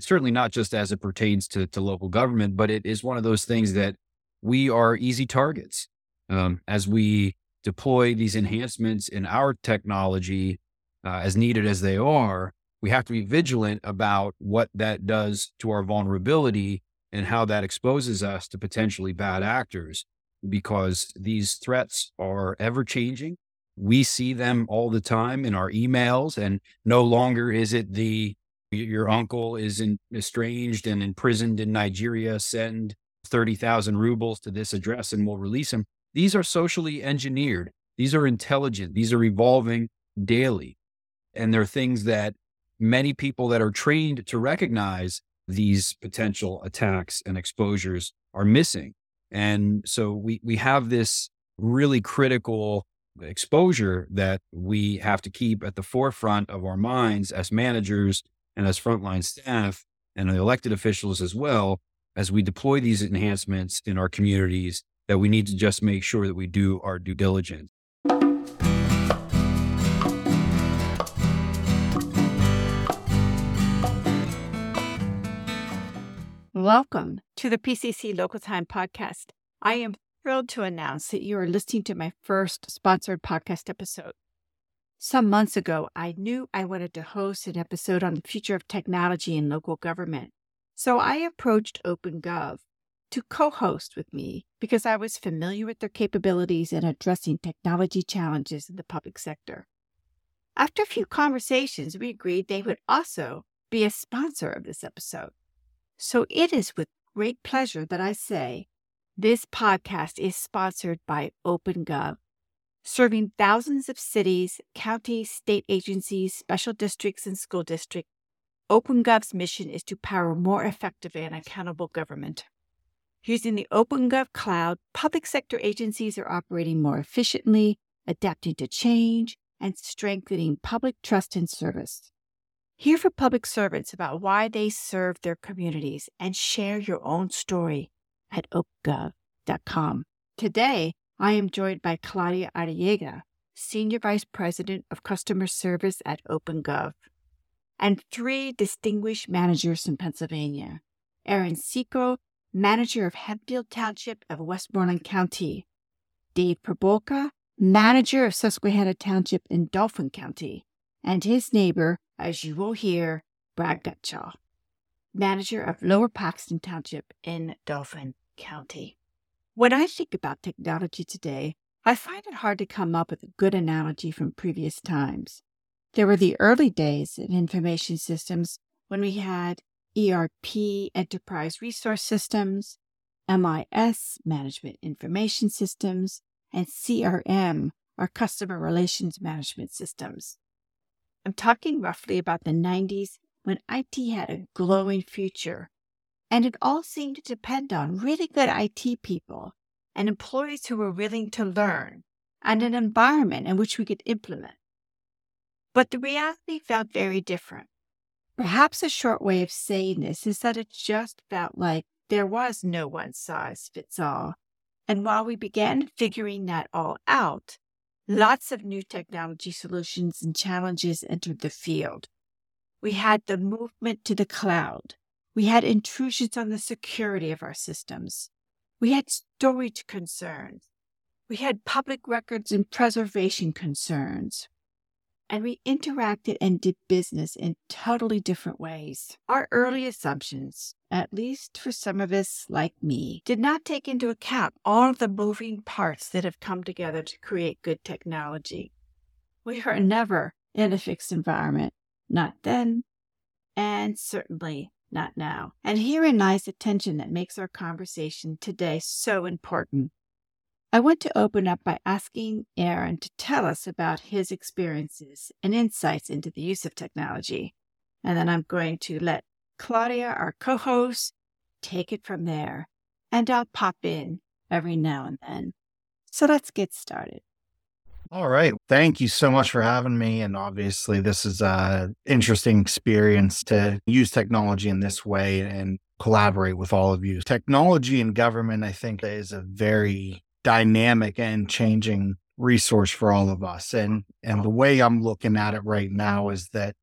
certainly not just as it pertains to local government, but it is one of those things that we are easy targets. As we deploy these enhancements in our technology, as needed as they are, we have to be vigilant about what that does to our vulnerability and how that exposes us to potentially bad actors, because these threats are ever-changing. We see them all the time in our emails, and no longer is it your uncle is estranged and imprisoned in Nigeria, send 30,000 rubles to this address and we'll release him. These are socially engineered. These are intelligent. These are evolving daily. And they're things that many people that are trained to recognize these potential attacks and exposures are missing. And so we have this really critical exposure that we have to keep at the forefront of our minds as managers and as frontline staff and the elected officials as well, as we deploy these enhancements in our communities, that we need to just make sure that we do our due diligence. Welcome to the PCC Local Time podcast. I am thrilled to announce that you are listening to my first sponsored podcast episode. Some months ago, I knew I wanted to host an episode on the future of technology in local government. So I approached OpenGov to co-host with me because I was familiar with their capabilities in addressing technology challenges in the public sector. After a few conversations, we agreed they would also be a sponsor of this episode. So it is with great pleasure that I say this podcast is sponsored by OpenGov, serving thousands of cities, counties, state agencies, special districts, and school districts. OpenGov's mission is to power more effective and accountable government. Using the OpenGov cloud, public sector agencies are operating more efficiently, adapting to change, and strengthening public trust and service. Hear from public servants about why they serve their communities and share your own story at opengov.com. Today, I am joined by Claudia Arriaga, Senior Vice President of Customer Service at OpenGov, and three distinguished managers from Pennsylvania: Aaron Siko, Manager of Hempfield Township of Westmoreland County; Dave Pribulka, Manager of Susquehanna Township in Dauphin County; and his neighbor, as you will hear, Brad Gotshall, Manager of Lower Paxton Township in Dauphin County. When I think about technology today, I find it hard to come up with a good analogy from previous times. There were the early days of information systems when we had ERP, Enterprise Resource Systems, MIS, Management Information Systems, and CRM, our Customer Relations Management Systems. I'm talking roughly about the 90s, when IT had a glowing future, and it all seemed to depend on really good IT people and employees who were willing to learn and an environment in which we could implement. But the reality felt very different. Perhaps a short way of saying this is that it just felt like there was no one size fits all. And while we began figuring that all out, lots of new technology solutions and challenges entered the field. We had the movement to the cloud. We had intrusions on the security of our systems. We had storage concerns. We had public records and preservation concerns. And we interacted and did business in totally different ways. Our early assumptions, at least for some of us like me, did not take into account all the moving parts that have come together to create good technology. We were never in a fixed environment, not then, and certainly not now. And herein lies the tension that makes our conversation today so important. I want to open up by asking Aaron to tell us about his experiences and insights into the use of technology. And then I'm going to let Claudia, our co-host, take it from there. And I'll pop in every now and then. So let's get started. All right. Thank you so much for having me. And obviously, this is an interesting experience to use technology in this way and collaborate with all of you. Technology in government, I think, is a very dynamic and changing resource for all of us. And the way I'm looking at it right now is that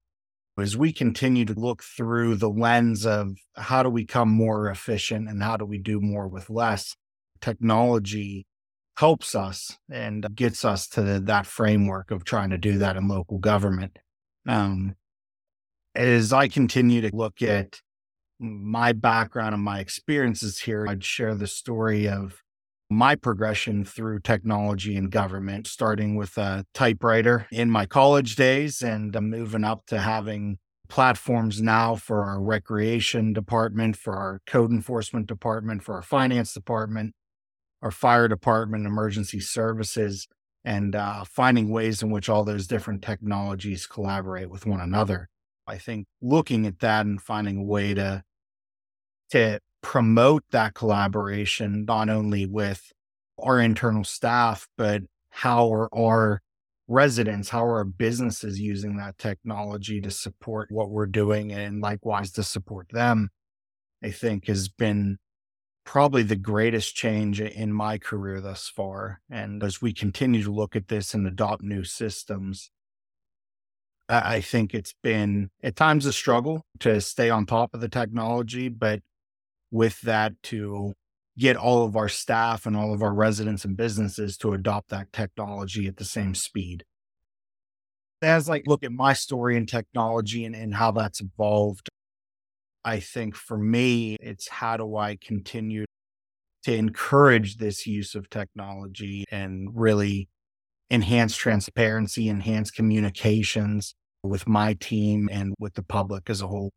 as we continue to look through the lens of how do we become more efficient and how do we do more with less, technology helps us and gets us to that framework of trying to do that in local government. As I continue to look at my background and my experiences here, I'd share the story of my progression through technology and government, starting with a typewriter in my college days and moving up to having platforms now for our recreation department, for our code enforcement department, for our finance department, our fire department, emergency services, and finding ways in which all those different technologies collaborate with one another. I think looking at that and finding a way to promote that collaboration, not only with our internal staff, but how are our residents, how are our businesses using that technology to support what we're doing and likewise to support them, I think has been probably the greatest change in my career thus far. And as we continue to look at this and adopt new systems, I think it's been at times a struggle to stay on top of the technology, but with that, to get all of our staff and all of our residents and businesses to adopt that technology at the same speed. As I look at my story in technology and how that's evolved, I think for me, it's how do I continue to encourage this use of technology and really enhance transparency, enhance communications with my team and with the public as a whole.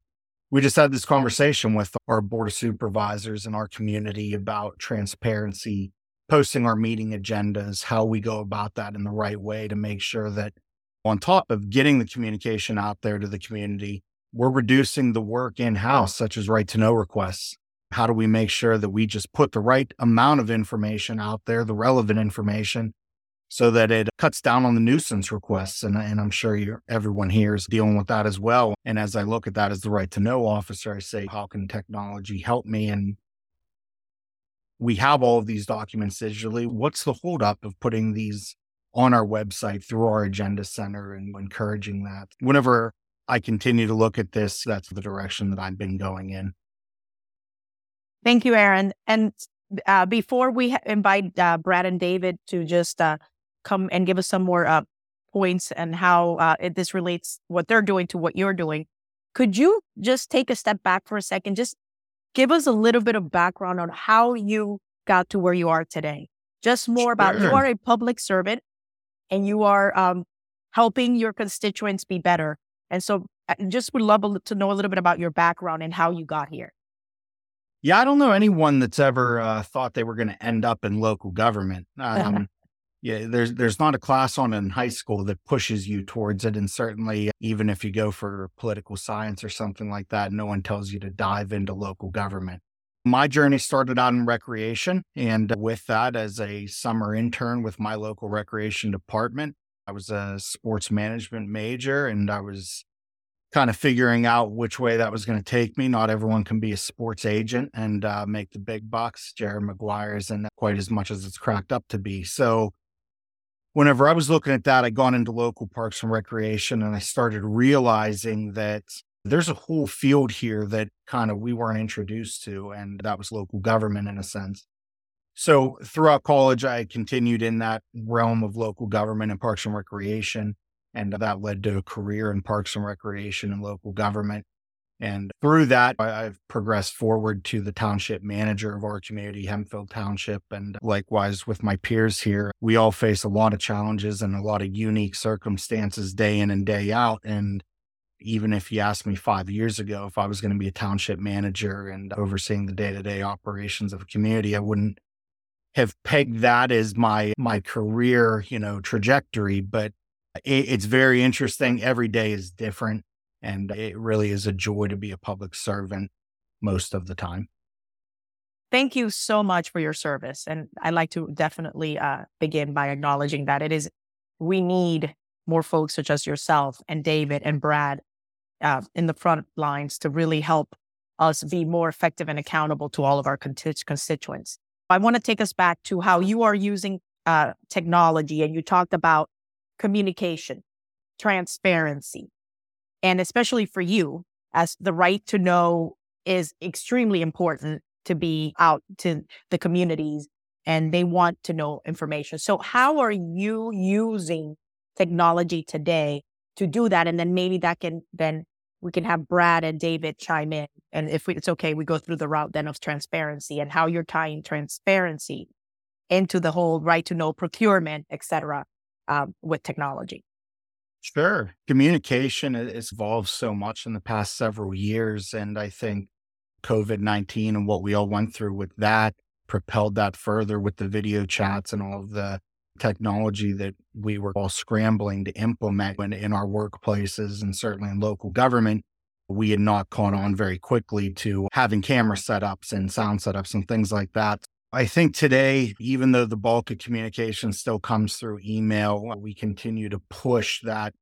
We just had this conversation with our board of supervisors and our community about transparency, posting our meeting agendas, how we go about that in the right way to make sure that on top of getting the communication out there to the community, we're reducing the work in-house, such as right-to-know requests. How do we make sure that we just put the right amount of information out there, the relevant information, so that it cuts down on the nuisance requests? And I'm sure everyone here is dealing with that as well. And as I look at that as the right-to-know officer, I say, how can technology help me? And we have all of these documents digitally. What's the holdup of putting these on our website through our agenda center and encouraging that? Whenever I continue to look at this, that's the direction that I've been going in. Thank you, Aaron. And before we invite Brad and David to just come and give us some more points and how this relates what they're doing to what you're doing, could you just take a step back for a second? Just give us a little bit of background on how you got to where you are today. Just more about, you are a public servant and you are helping your constituents be better. And so I just would love to know a little bit about your background and how you got here. Yeah, I don't know anyone that's ever thought they were going to end up in local government. Yeah, there's not a class on in high school that pushes you towards it. And certainly, even if you go for political science or something like that, no one tells you to dive into local government. My journey started out in recreation. And with that, as a summer intern with my local recreation department, I was a sports management major, and I was kind of figuring out which way that was going to take me. Not everyone can be a sports agent and make the big bucks. Jerry Maguire isn't quite as much as it's cracked up to be. So whenever I was looking at that, I'd gone into local parks and recreation, and I started realizing that there's a whole field here that kind of we weren't introduced to, and that was local government in a sense. So throughout college, I continued in that realm of local government and parks and recreation, and that led to a career in parks and recreation and local government. And through that, I've progressed forward to the township manager of our community, Hempfield Township. And likewise with my peers here, we all face a lot of challenges and a lot of unique circumstances day in and day out. And even if you asked me 5 years ago if I was going to be a township manager and overseeing the day-to-day operations of a community, I wouldn't have pegged that as my career, trajectory, but it's very interesting. Every day is different, and it really is a joy to be a public servant most of the time. Thank you so much for your service. And I'd like to definitely begin by acknowledging that we need more folks such as yourself and David and Brad in the front lines to really help us be more effective and accountable to all of our constituents. I want to take us back to how you are using technology, and you talked about communication, transparency, And especially for you, as the right to know is extremely important to be out to the communities, and they want to know information. So how are you using technology today to do that? And then maybe that can then we can have Brad and David chime in. And if it's okay, we go through the route then of transparency and how you're tying transparency into the whole right to know procurement, et cetera, with technology. Sure. Communication has evolved so much in the past several years. And I think COVID-19 and what we all went through with that propelled that further with the video chats and all of the technology that we were all scrambling to implement in our workplaces and certainly in local government. We had not caught on very quickly to having camera setups and sound setups and things like that. I think today, even though the bulk of communication still comes through email, we continue to push that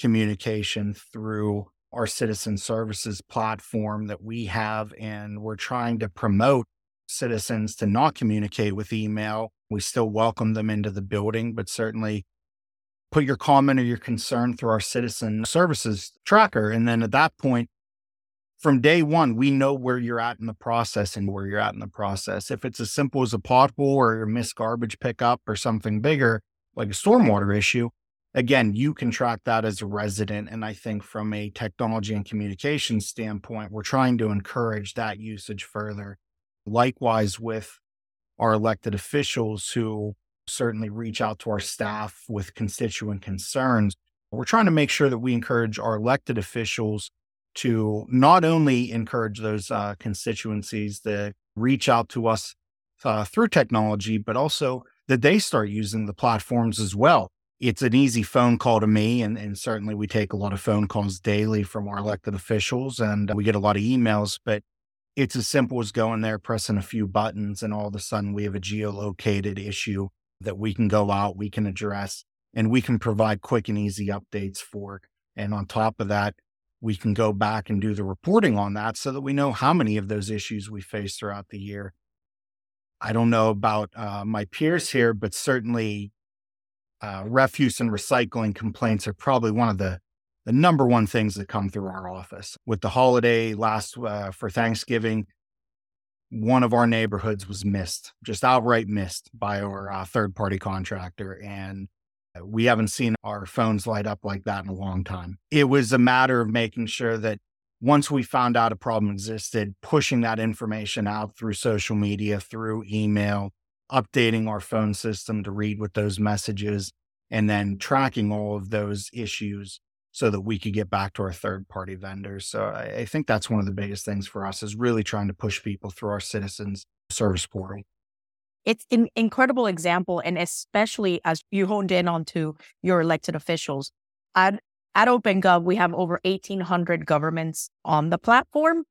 communication through our citizen services platform that we have, and we're trying to promote citizens to not communicate with email. We still welcome them into the building, but certainly put your comment or your concern through our citizen services tracker. And then at that point, from day one, we know where you're at in the process and where you're at in the process. If it's as simple as a pothole or a missed garbage pickup or something bigger, like a stormwater issue, again, you can track that as a resident. And I think from a technology and communication standpoint, we're trying to encourage that usage further. Likewise, with our elected officials who certainly reach out to our staff with constituent concerns, we're trying to make sure that we encourage our elected officials to not only encourage those constituencies to reach out to us through technology, but also that they start using the platforms as well. It's an easy phone call to me, and certainly we take a lot of phone calls daily from our elected officials, and we get a lot of emails, but it's as simple as going there, pressing a few buttons, and all of a sudden we have a geolocated issue that we can go out, we can address, and we can provide quick and easy updates for it. And on top of that, we can go back and do the reporting on that so that we know how many of those issues we face throughout the year. I don't know about my peers here, but certainly refuse and recycling complaints are probably one of the number one things that come through our office. With the holiday for Thanksgiving, one of our neighborhoods was missed, just outright missed by our third-party contractor. And we haven't seen our phones light up like that in a long time. It was a matter of making sure that once we found out a problem existed, pushing that information out through social media, through email, updating our phone system to read with those messages, and then tracking all of those issues so that we could get back to our third-party vendors. So I think that's one of the biggest things for us is really trying to push people through our citizens service portal. It's an incredible example, and especially as you honed in onto your elected officials. At OpenGov, we have over 1,800 governments on the platform,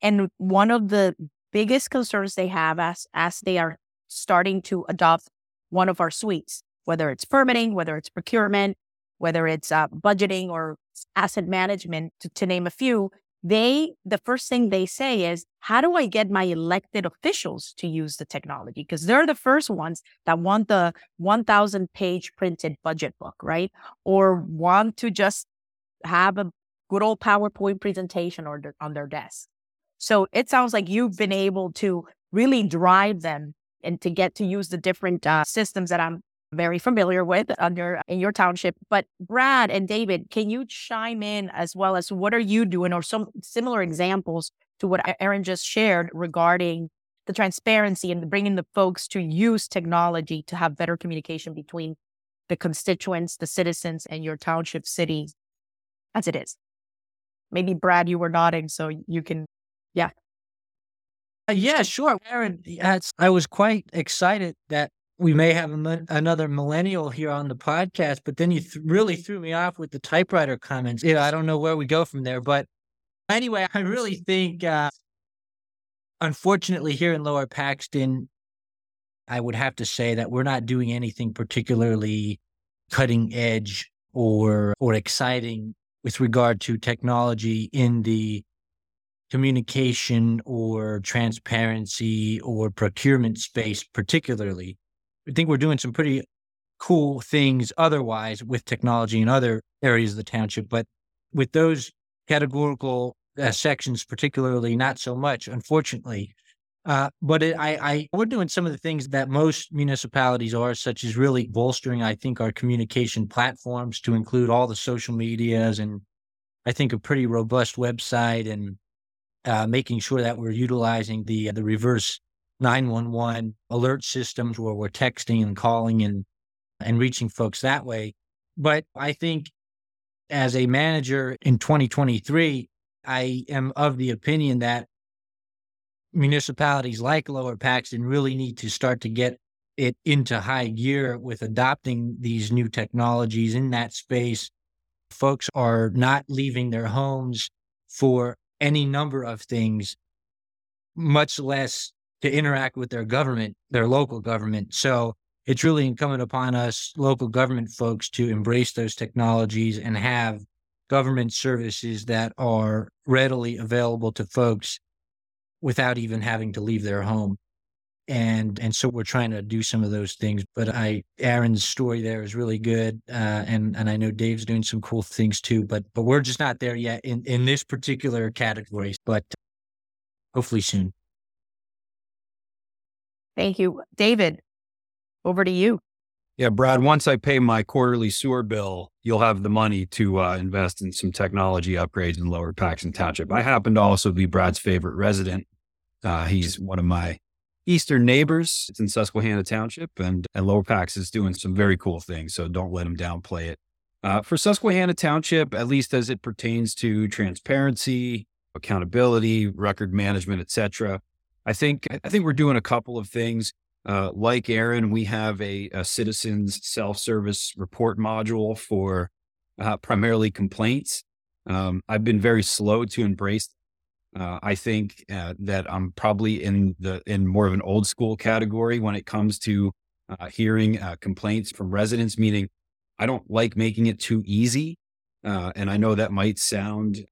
and one of the biggest concerns they have as they are starting to adopt one of our suites, whether it's permitting, whether it's procurement, whether it's budgeting or asset management, to name a few, the first thing they say is, how do I get my elected officials to use the technology? Because they're the first ones that want the 1,000-page printed budget book, right? Or want to just have a good old PowerPoint presentation or on their desk. So it sounds like you've been able to really drive them and to get to use the different systems that I'm very familiar with in your township. But Brad and David, can you chime in as well as what are you doing or some similar examples to what Aaron just shared regarding the transparency and bringing the folks to use technology to have better communication between the constituents, the citizens, and your township city as it is? Maybe Brad, you were nodding, so you can, yeah. Yeah, sure. Aaron, I was quite excited that we may have another millennial here on the podcast, but then you really threw me off with the typewriter comments. I don't know where we go from there. But anyway, I really think, unfortunately, here in Lower Paxton, I would have to say that we're not doing anything particularly cutting edge or exciting with regard to technology in the communication or transparency or procurement space particularly. I think we're doing some pretty cool things otherwise with technology in other areas of the township. But with those categorical sections, particularly, not so much, unfortunately. But we're doing some of the things that most municipalities are, such as really bolstering, I think, our communication platforms to include all the social medias and I think a pretty robust website, and making sure that we're utilizing the reverse 911 alert systems where we're texting and calling and reaching folks that way. But I think as a manager in 2023, I am of the opinion that municipalities like Lower Paxton really need to start to get it into high gear with adopting these new technologies in that space. Folks are not leaving their homes for any number of things, much less to interact with their government, their local government. So it's really incumbent upon us, local government folks, to embrace those technologies and have government services that are readily available to folks without even having to leave their home. And so we're trying to do some of those things. But Aaron's story there is really good. And I know Dave's doing some cool things too, but we're just not there yet in this particular category, but hopefully soon. Thank you. David, over to you. Yeah, Brad, once I pay my quarterly sewer bill, you'll have the money to invest in some technology upgrades in Lower Paxton Township. I happen to also be Brad's favorite resident. He's one of my eastern neighbors. It's in Susquehanna Township, and Lower Pax is doing some very cool things, so don't let him downplay it. For Susquehanna Township, at least as it pertains to transparency, accountability, record management, et cetera, I think we're doing a couple of things. Like Aaron, we have a citizens self-service report module for primarily complaints. I've been very slow to embrace. I think that I'm probably in more of an old school category when it comes to hearing complaints from residents, meaning I don't like making it too easy. And I know that might sound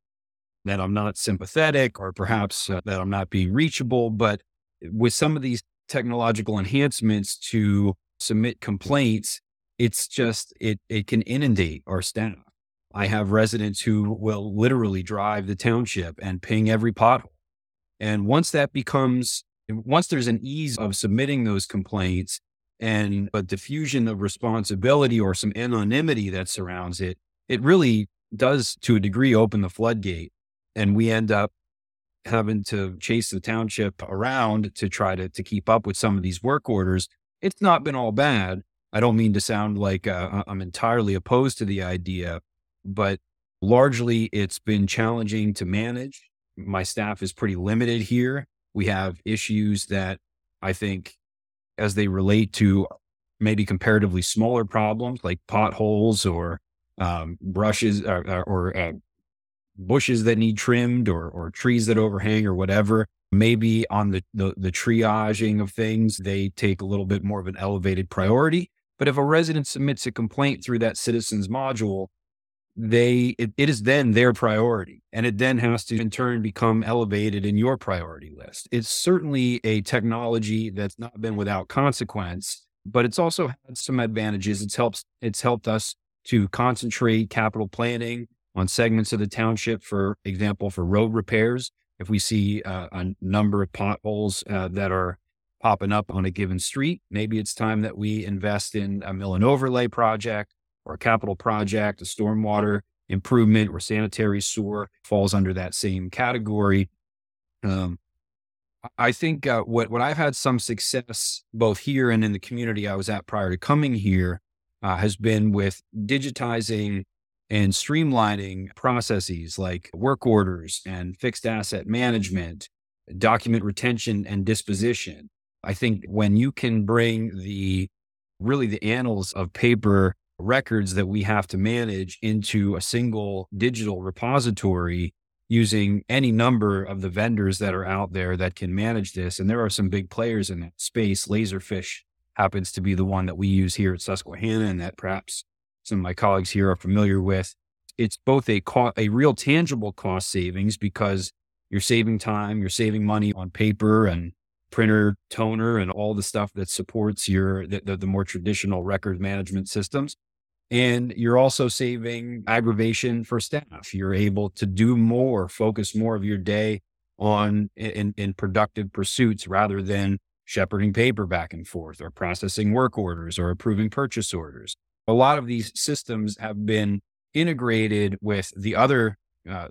that I'm not sympathetic or perhaps that I'm not being reachable, but with some of these technological enhancements to submit complaints, it's just, it can inundate our staff. I have residents who will literally drive the township and ping every pothole. And once there's an ease of submitting those complaints and a diffusion of responsibility or some anonymity that surrounds it, it really does to a degree open the floodgate. And we end up having to chase the township around to try to keep up with some of these work orders. It's not been all bad. I don't mean to sound like I'm entirely opposed to the idea, but largely it's been challenging to manage. My staff is pretty limited here. We have issues that I think as they relate to maybe comparatively smaller problems like potholes or brushes or bushes that need trimmed or trees that overhang or whatever, maybe on the triaging of things, they take a little bit more of an elevated priority. But if a resident submits a complaint through that citizens module, it is then their priority, and it then has to in turn become elevated in your priority list. It's certainly a technology that's not been without consequence, but it's also had some advantages. It's helped us to concentrate capital planning on segments of the township, for example, for road repairs. If we see a number of potholes that are popping up on a given street, maybe it's time that we invest in a mill and overlay project or a capital project. A stormwater improvement or sanitary sewer falls under that same category. I think what I've had some success both here and in the community I was at prior to coming here has been with digitizing and streamlining processes like work orders and fixed asset management, document retention and disposition. I think when you can bring the annals of paper records that we have to manage into a single digital repository using any number of the vendors that are out there that can manage this. And there are some big players in that space. Laserfiche happens to be the one that we use here at Susquehanna and that perhaps some of my colleagues here are familiar with. It's both a real tangible cost savings because you're saving time, you're saving money on paper and printer, toner, and all the stuff that supports the more traditional record management systems. And you're also saving aggravation for staff. You're able to do more, focus more of your day on in productive pursuits rather than shepherding paper back and forth or processing work orders or approving purchase orders. A lot of these systems have been integrated with the other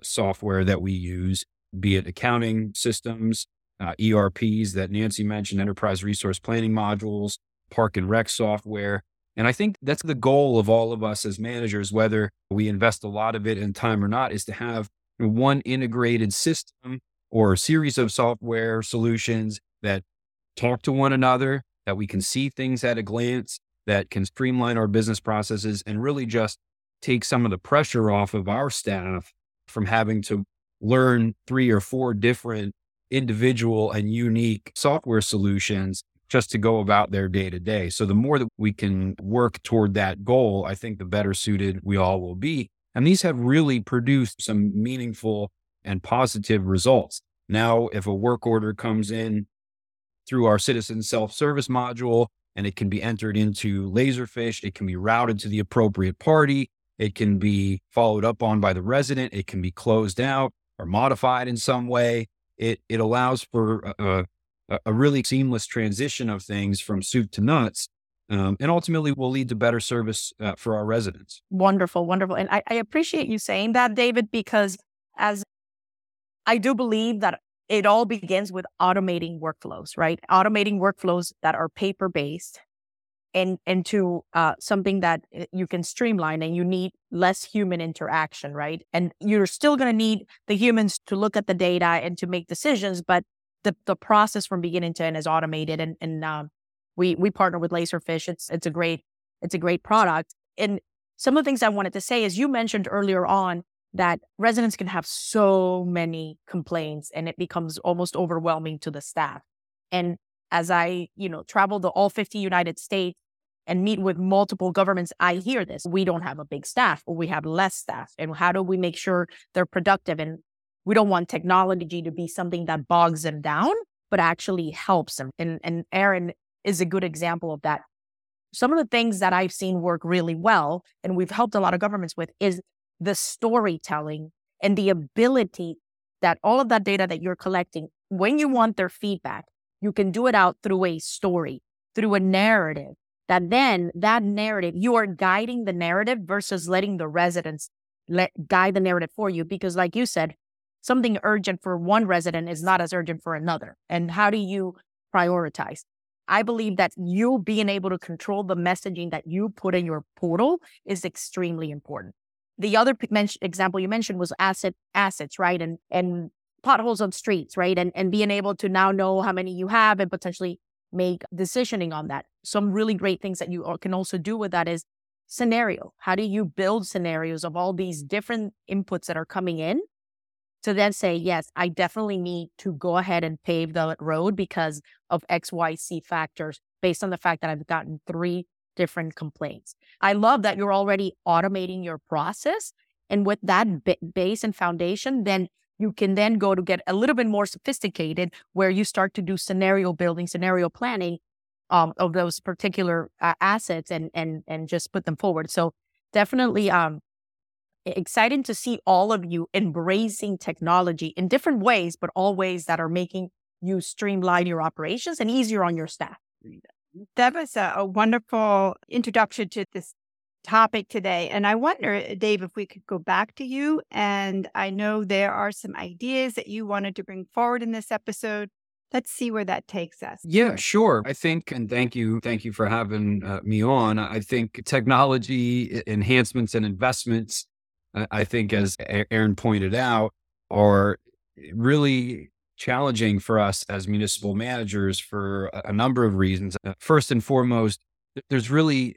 software that we use, be it accounting systems, ERPs that Nancy mentioned, enterprise resource planning modules, park and rec software. And I think that's the goal of all of us as managers, whether we invest a lot of it in time or not, is to have one integrated system or a series of software solutions that talk to one another, that we can see things at a glance, that can streamline our business processes and really just take some of the pressure off of our staff from having to learn 3 or 4 different individual and unique software solutions just to go about their day to day. So the more that we can work toward that goal, I think the better suited we all will be. And these have really produced some meaningful and positive results. Now, if a work order comes in through our citizen self-service module and it can be entered into Laserfiche, it can be routed to the appropriate party, it can be followed up on by the resident, it can be closed out or modified in some way. It allows for a really seamless transition of things from soup to nuts, and ultimately will lead to better service for our residents. Wonderful, wonderful. And I appreciate you saying that, David, because as I do believe that it all begins with automating workflows, right? Automating workflows that are paper-based and to something that you can streamline, and you need less human interaction, right? And you're still going to need the humans to look at the data and to make decisions, but the process from beginning to end is automated. And we partner with Laserfiche. It's a great product. And some of the things I wanted to say is you mentioned earlier on that residents can have so many complaints and it becomes almost overwhelming to the staff. And as I, travel to all 50 United States and meet with multiple governments, I hear this. We don't have a big staff, or we have less staff. And how do we make sure they're productive? And we don't want technology to be something that bogs them down, but actually helps them. And Aaron is a good example of that. Some of the things that I've seen work really well, and we've helped a lot of governments with, is the storytelling and the ability that all of that data that you're collecting, when you want their feedback, you can do it out through a story, through a narrative, that narrative, you are guiding the narrative versus letting the residents guide the narrative for you. Because like you said, something urgent for one resident is not as urgent for another. And how do you prioritize? I believe that you being able to control the messaging that you put in your portal is extremely important. The other example you mentioned was assets, right? And potholes on streets, right? And being able to now know how many you have and potentially make decisioning on that. Some really great things that you can also do with that is scenario. How do you build scenarios of all these different inputs that are coming in to then say, yes, I definitely need to go ahead and pave the road because of X, Y, C factors based on the fact that I've gotten 3 different complaints. I love that you're already automating your process. And with that base and foundation, then you can then go to get a little bit more sophisticated where you start to do scenario building, scenario planning of those particular assets and just put them forward. So definitely exciting to see all of you embracing technology in different ways, but all ways that are making you streamline your operations and easier on your staff. That was a wonderful introduction to this topic today. And I wonder, Dave, if we could go back to you. And I know there are some ideas that you wanted to bring forward in this episode. Let's see where that takes us. Yeah, sure. I think, and thank you for having me on. I think technology enhancements and investments, I think, as Aaron pointed out, are really challenging for us as municipal managers for a number of reasons. First and foremost, there's really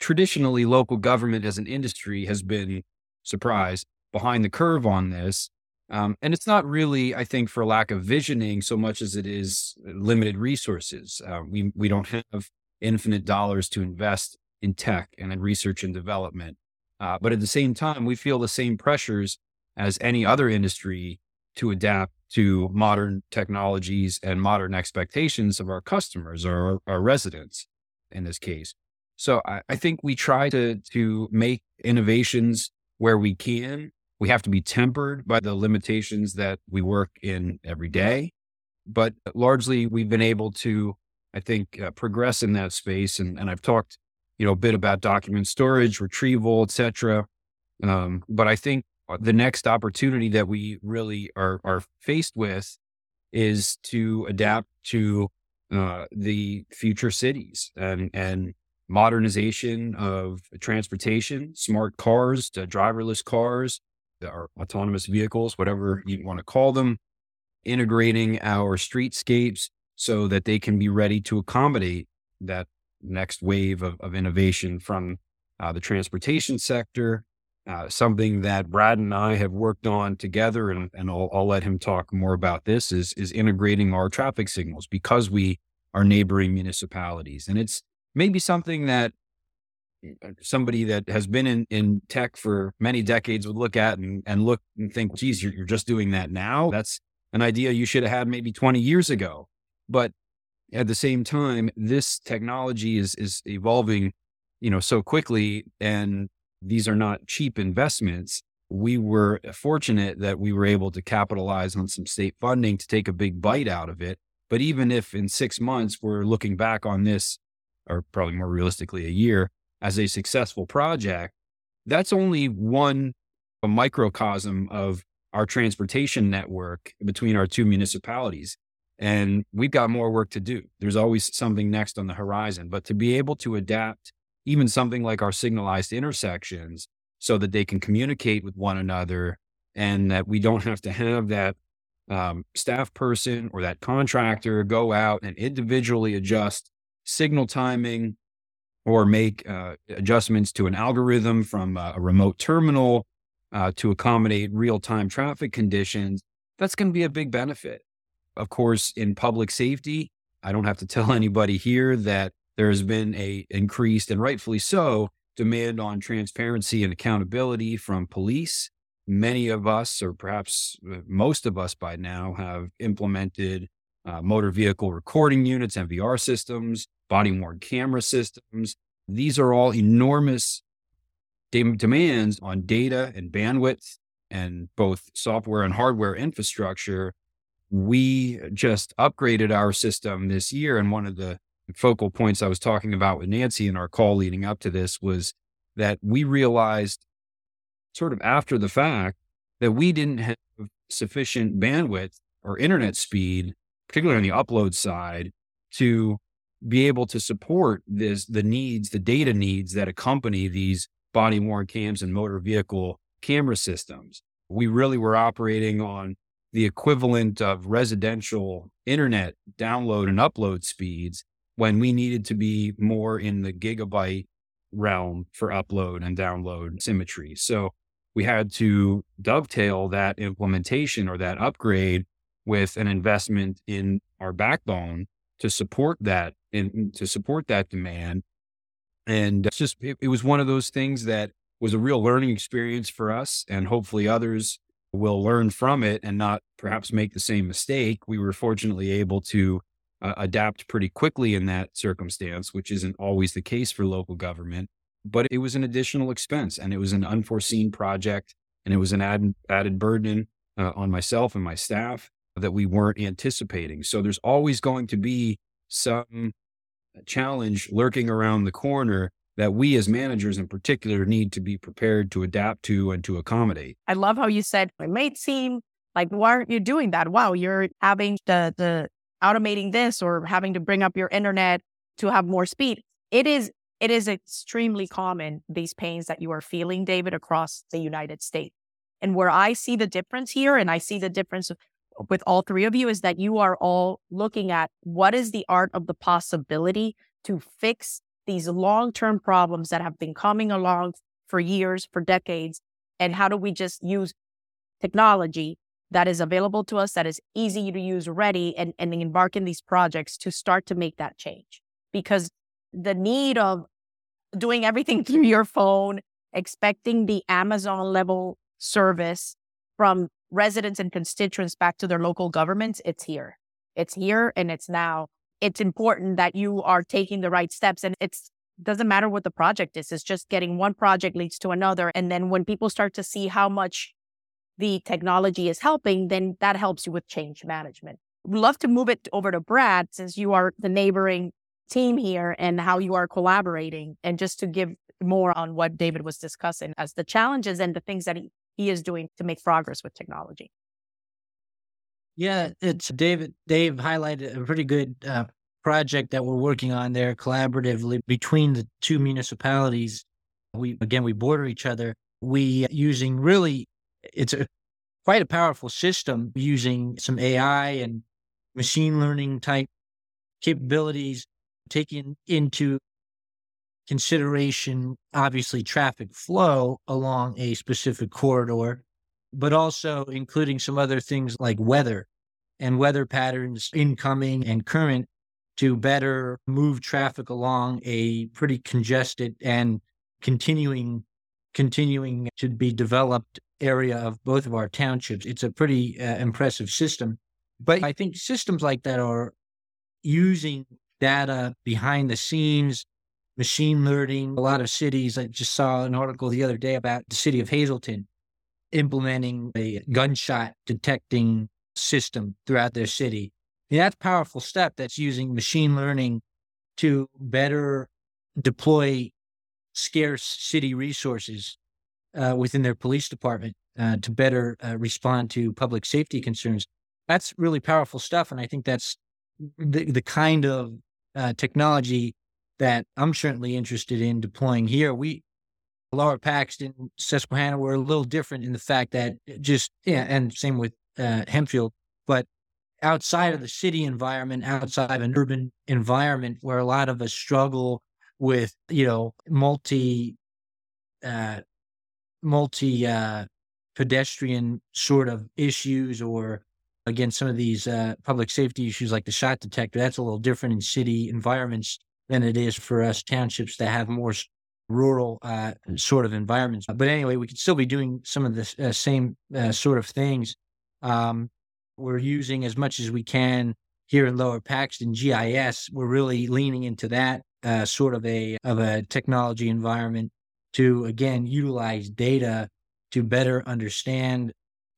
traditionally local government as an industry has been surprised behind the curve on this. And it's not really, I think, for lack of visioning so much as it is limited resources. We don't have infinite dollars to invest in tech and in research and development. But at the same time, we feel the same pressures as any other industry to adapt to modern technologies and modern expectations of our customers or our residents in this case. So I think we try to make innovations where we can. We have to be tempered by the limitations that we work in every day. But largely, we've been able to, I think, progress in that space. And I've talked, a bit about document storage, retrieval, et cetera. But I think the next opportunity that we really are faced with is to adapt to the future cities and modernization of transportation, smart cars, driverless cars, our autonomous vehicles, whatever you want to call them, integrating our streetscapes so that they can be ready to accommodate that next wave of innovation from the transportation sector. Something that Brad and I have worked on together, and I'll let him talk more about this, is integrating our traffic signals because we are neighboring municipalities. And it's maybe something that somebody that has been in tech for many decades would look at and look and think, geez, you're just doing that now. That's an idea you should have had maybe 20 years ago. But at the same time, this technology is evolving, so quickly, and these are not cheap investments. We were fortunate that we were able to capitalize on some state funding to take a big bite out of it. But even if in 6 months we're looking back on this, or probably more realistically a year, as a successful project, that's only a microcosm of our transportation network between our two municipalities. And we've got more work to do. There's always something next on the horizon, but to be able to adapt even something like our signalized intersections so that they can communicate with one another and that we don't have to have that staff person or that contractor go out and individually adjust signal timing or make adjustments to an algorithm from a remote terminal to accommodate real-time traffic conditions. That's going to be a big benefit. Of course, in public safety, I don't have to tell anybody here that there has been an increased, and rightfully so, demand on transparency and accountability from police. Many of us, or perhaps most of us by now, have implemented motor vehicle recording units, MVR systems, body-worn camera systems. These are all enormous demands on data and bandwidth and both software and hardware infrastructure. We just upgraded our system this year, and one of the focal points I was talking about with Nancy in our call leading up to this was that we realized sort of after the fact that we didn't have sufficient bandwidth or internet speed, particularly on the upload side, to be able to support the data needs that accompany these body-worn cams and motor vehicle camera systems. We really were operating on the equivalent of residential internet download and upload speeds when we needed to be more in the gigabyte realm for upload and download symmetry. So we had to dovetail that implementation or that upgrade with an investment in our backbone to support that and to support that demand. And it's just, it was one of those things that was a real learning experience for us, and hopefully others will learn from it and not perhaps make the same mistake. We were fortunately able to adapt pretty quickly in that circumstance, which isn't always the case for local government, but it was an additional expense and it was an unforeseen project. And it was an added burden on myself and my staff that we weren't anticipating. So there's always going to be some challenge lurking around the corner that we as managers in particular need to be prepared to adapt to and to accommodate. I love how you said, it might seem like, why aren't you doing that? Wow, you're having the automating this or having to bring up your internet to have more speed. It is extremely common, these pains that you are feeling, David, across the United States. And where I see the difference here, and I see the difference with all three of you, is that you are all looking at what is the art of the possibility to fix these long-term problems that have been coming along for years, for decades, and how do we just use technology that is available to us, that is easy to use, ready, and embark in these projects to start to make that change. Because the need of doing everything through your phone, expecting the Amazon level service from residents and constituents back to their local governments, it's here. It's here and it's now. It's important that you are taking the right steps. And it's doesn't matter what the project is. It's just getting one project leads to another. And then when people start to see how much the technology is helping, then that helps you with change management. We'd love to move it over to Brad, since you are the neighboring team here and how you are collaborating, and just to give more on what David was discussing as the challenges and the things that he is doing to make progress with technology. Yeah, it's Dave highlighted a pretty good project that we're working on there collaboratively between the two municipalities. We border each other. We using really, it's quite a powerful system using some AI and machine learning type capabilities, taking into consideration, obviously, traffic flow along a specific corridor, but also including some other things like weather and weather patterns, incoming and current, to better move traffic along a pretty congested and continuing to be developed area of both of our townships. It's a pretty impressive system. But I think systems like that are using data behind the scenes, machine learning. A lot of cities, I just saw an article the other day about the city of Hazleton implementing a gunshot detecting system throughout their city. And that's a powerful step. That's using machine learning to better deploy scarce city resources within their police department to better respond to public safety concerns. That's really powerful stuff. And I think that's the kind of technology that I'm certainly interested in deploying here. Lower Paxton, Susquehanna, were a little different in the fact that and same with Hempfield, but outside of the city environment, outside of an urban environment where a lot of us struggle with, multi pedestrian sort of issues, or again, some of these public safety issues like the shot detector, that's a little different in city environments than it is for us townships that have more rural sort of environments. But anyway, we could still be doing some of the same sort of things. We're using as much as we can here in Lower Paxton GIS. We're really leaning into that sort of a technology environment to, again, utilize data to better understand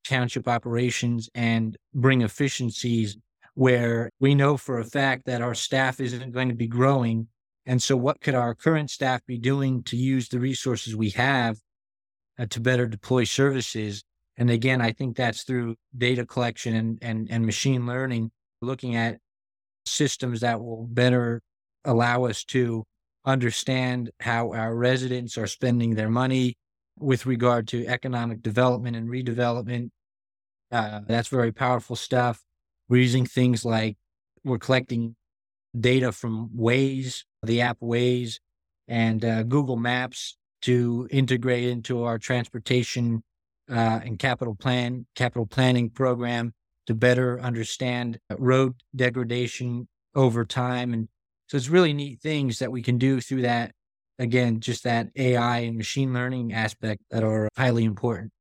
township operations and bring efficiencies where we know for a fact that our staff isn't going to be growing. And so what could our current staff be doing to use the resources we have to better deploy services? And again, I think that's through data collection and machine learning, looking at systems that will better allow us to understand how our residents are spending their money with regard to economic development and redevelopment. That's very powerful stuff. We're using things like we're collecting data from Waze, the app Waze, and Google Maps to integrate into our transportation and capital planning program to better understand road degradation over time. And so it's really neat things that we can do through that. Again, just that AI and machine learning aspect that are highly important.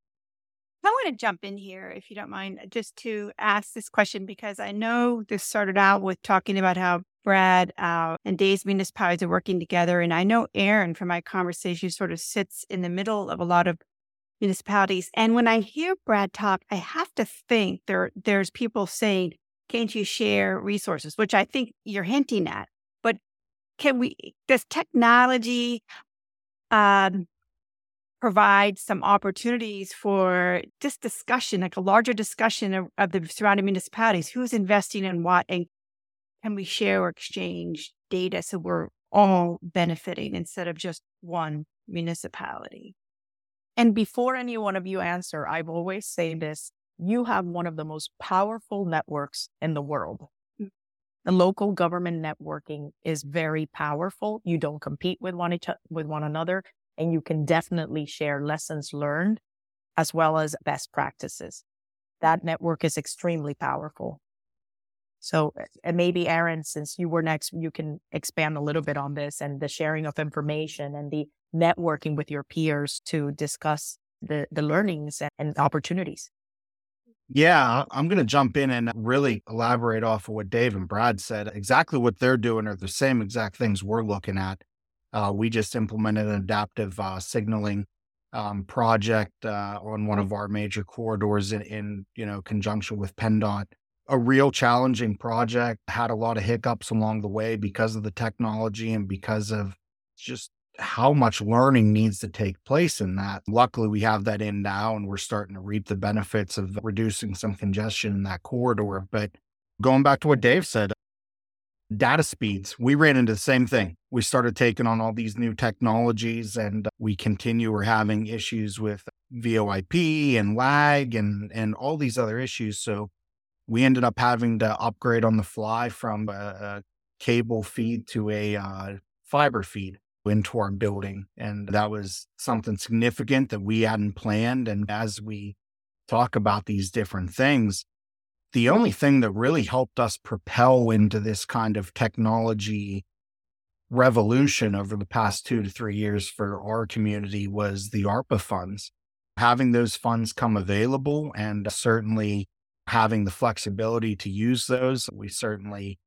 I want to jump in here, if you don't mind, just to ask this question, because I know this started out with talking about how Brad and Dave's municipalities are working together. And I know Aaron, from my conversation, sort of sits in the middle of a lot of municipalities. And when I hear Brad talk, I have to think there's people saying, can't you share resources, which I think you're hinting at. But does technology provide some opportunities for just discussion, like a larger discussion of the surrounding municipalities, who's investing in what, and can we share or exchange data so we're all benefiting instead of just one municipality? And before any one of you answer, I've always said this, you have one of the most powerful networks in the world. The local government networking is very powerful. You don't compete with one another, and you can definitely share lessons learned as well as best practices. That network is extremely powerful. So, and maybe Aaron, since you were next, you can expand a little bit on this and the sharing of information and the networking with your peers to discuss the learnings and opportunities. Yeah, I'm going to jump in and really elaborate off of what Dave and Brad said. Exactly what they're doing are the same exact things we're looking at. We just implemented an adaptive signaling project on one of our major corridors in conjunction with PennDOT. A real challenging project, had a lot of hiccups along the way because of the technology and because of just how much learning needs to take place in that. Luckily, we have that in now, and we're starting to reap the benefits of reducing some congestion in that corridor. But going back to what Dave said, data speeds, we ran into the same thing. We started taking on all these new technologies, and we're having issues with VoIP and lag and all these other issues. So we ended up having to upgrade on the fly from a cable feed to a fiber feed into our building. And that was something significant that we hadn't planned. And as we talk about these different things, the only thing that really helped us propel into this kind of technology revolution over the past 2 to 3 years for our community was the ARPA funds. Having those funds come available and certainly having the flexibility to use those. We certainly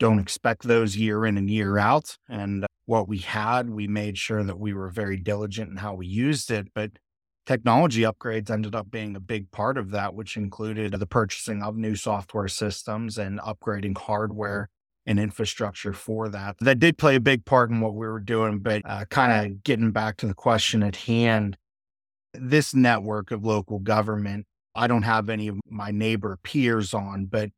don't expect those year in and year out. And what we had, we made sure that we were very diligent in how we used it. But technology upgrades ended up being a big part of that, which included the purchasing of new software systems and upgrading hardware and infrastructure for that. That did play a big part in what we were doing, but kind of getting back to the question at hand, this network of local government, I don't have any of my neighbor peers on, but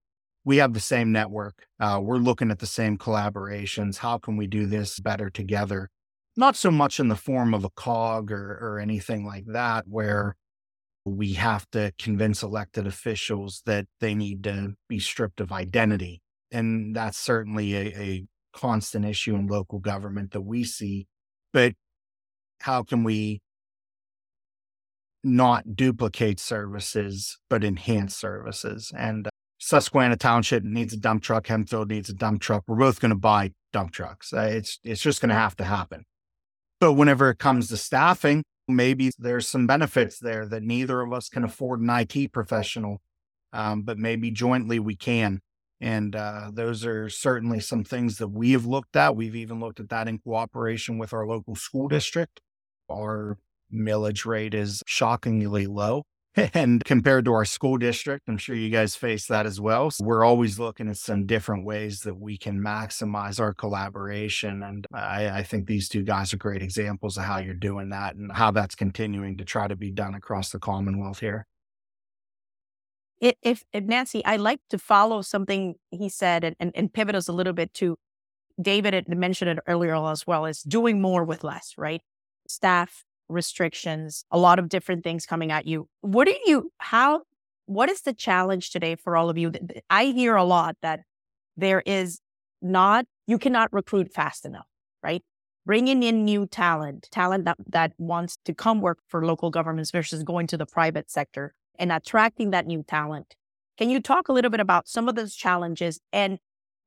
we have the same network. We're looking at the same collaborations. How can we do this better together? Not so much in the form of a cog or anything like that, where we have to convince elected officials that they need to be stripped of identity. And that's certainly a constant issue in local government that we see. But how can we not duplicate services, but enhance services? And Susquehanna Township needs a dump truck. Hempfield needs a dump truck. We're both going to buy dump trucks. It's just going to have to happen. But whenever it comes to staffing, maybe there's some benefits there that neither of us can afford an IT professional, but maybe jointly we can. And those are certainly some things that we have looked at. We've even looked at that in cooperation with our local school district. Our millage rate is shockingly low. And compared to our school district, I'm sure you guys face that as well. So we're always looking at some different ways that we can maximize our collaboration. And I think these two guys are great examples of how you're doing that and how that's continuing to try to be done across the Commonwealth here. If Nancy, I'd like to follow something he said and pivot us a little bit to David had mentioned it earlier as well, is doing more with less, right? Staff restrictions, a lot of different things coming at you. What is the challenge today for all of you? I hear a lot that you cannot recruit fast enough, right? Bringing in new talent that wants to come work for local governments versus going to the private sector and attracting that new talent. Can you talk a little bit about some of those challenges? And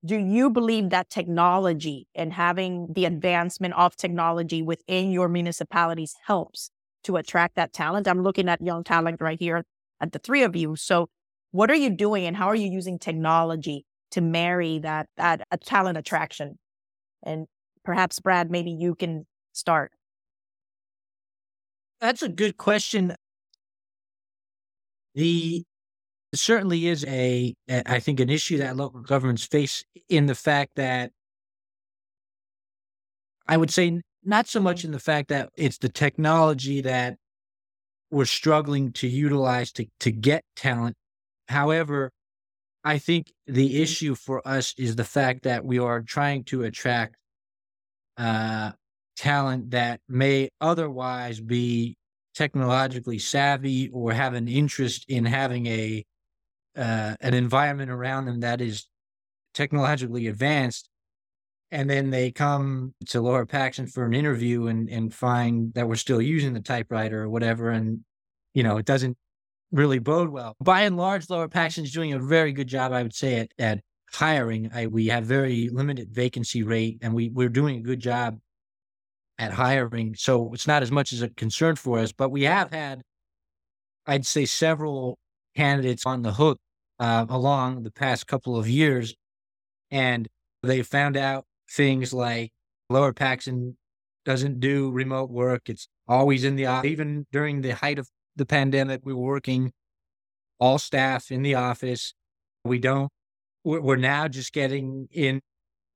do you believe that technology and having the advancement of technology within your municipalities helps to attract that talent? I'm looking at young talent right here at the three of you. So what are you doing and how are you using technology to marry that talent attraction? And perhaps, Brad, maybe you can start. That's a good question. It certainly is an issue that local governments face in the fact that I would say not so much in the fact that it's the technology that we're struggling to utilize to get talent. However, I think the issue for us is the fact that we are trying to attract talent that may otherwise be technologically savvy or have an interest in having an environment around them that is technologically advanced. And then they come to Lower Paxton for an interview and find that we're still using the typewriter or whatever. And, it doesn't really bode well. By and large, Lower Paxton is doing a very good job, I would say, at hiring. We have very limited vacancy rate and we're doing a good job at hiring. So it's not as much as a concern for us, but we have had, I'd say, several candidates on the hook along the past couple of years. And they found out things like Lower Paxton doesn't do remote work. It's always in the office. Even during the height of the pandemic, we were working all staff in the office. We're now just getting in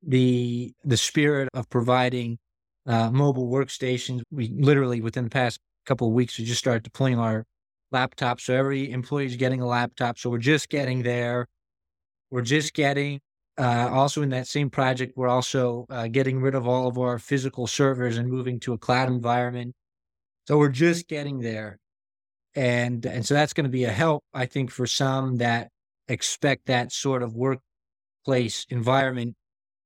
the spirit of providing mobile workstations. We literally, within the past couple of weeks, we just started deploying our laptops. So every employee is getting a laptop. So we're just getting there. We're just getting, also in that same project, we're also getting rid of all of our physical servers and moving to a cloud environment. So we're just getting there. And so that's going to be a help, I think, for some that expect that sort of workplace environment.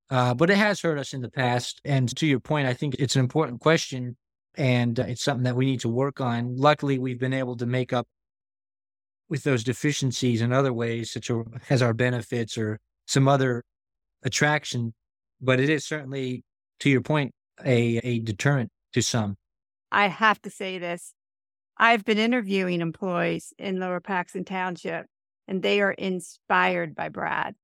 But it has hurt us in the past. And to your point, I think it's an important question, and it's something that we need to work on. Luckily, we've been able to make up with those deficiencies in other ways, such as our benefits or some other attraction. But it is certainly, to your point, a deterrent to some. I have to say this. I've been interviewing employees in Lower Paxton Township, and they are inspired by Brad.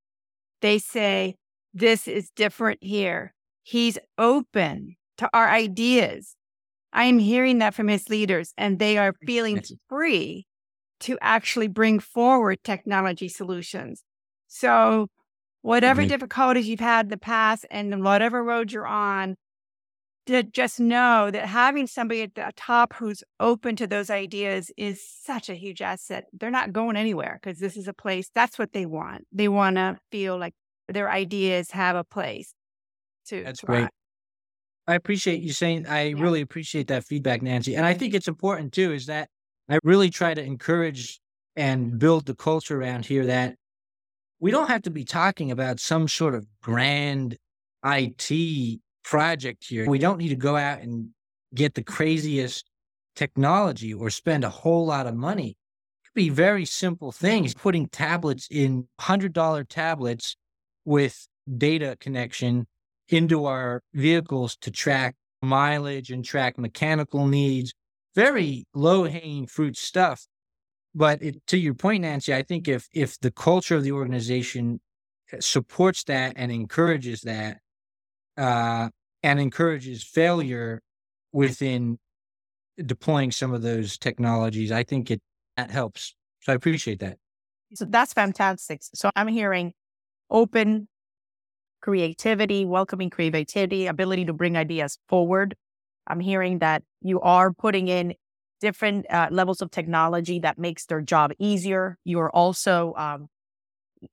They say, this is different here. He's open to our ideas. I am hearing that from his leaders, and they are feeling free to actually bring forward technology solutions. So whatever difficulties you've had in the past and whatever road you're on, to just know that having somebody at the top who's open to those ideas is such a huge asset. They're not going anywhere because this is a place, that's what they want. They want to feel like their ideas have a place to That's thrive. Great. I appreciate you saying, really appreciate that feedback, Nancy. And I think it's important too, is that I really try to encourage and build the culture around here that we don't have to be talking about some sort of grand IT project here. We don't need to go out and get the craziest technology or spend a whole lot of money. It could be very simple things, putting tablets in $100 tablets with data connection into our vehicles to track mileage and track mechanical needs. Very low-hanging fruit stuff. But to your point, Nancy, I think if the culture of the organization supports that and encourages that, and encourages failure within deploying some of those technologies, I think that helps. So I appreciate that. So that's fantastic. So I'm hearing open creativity, welcoming creativity, ability to bring ideas forward. I'm hearing that you are putting in different levels of technology that makes their job easier. You're also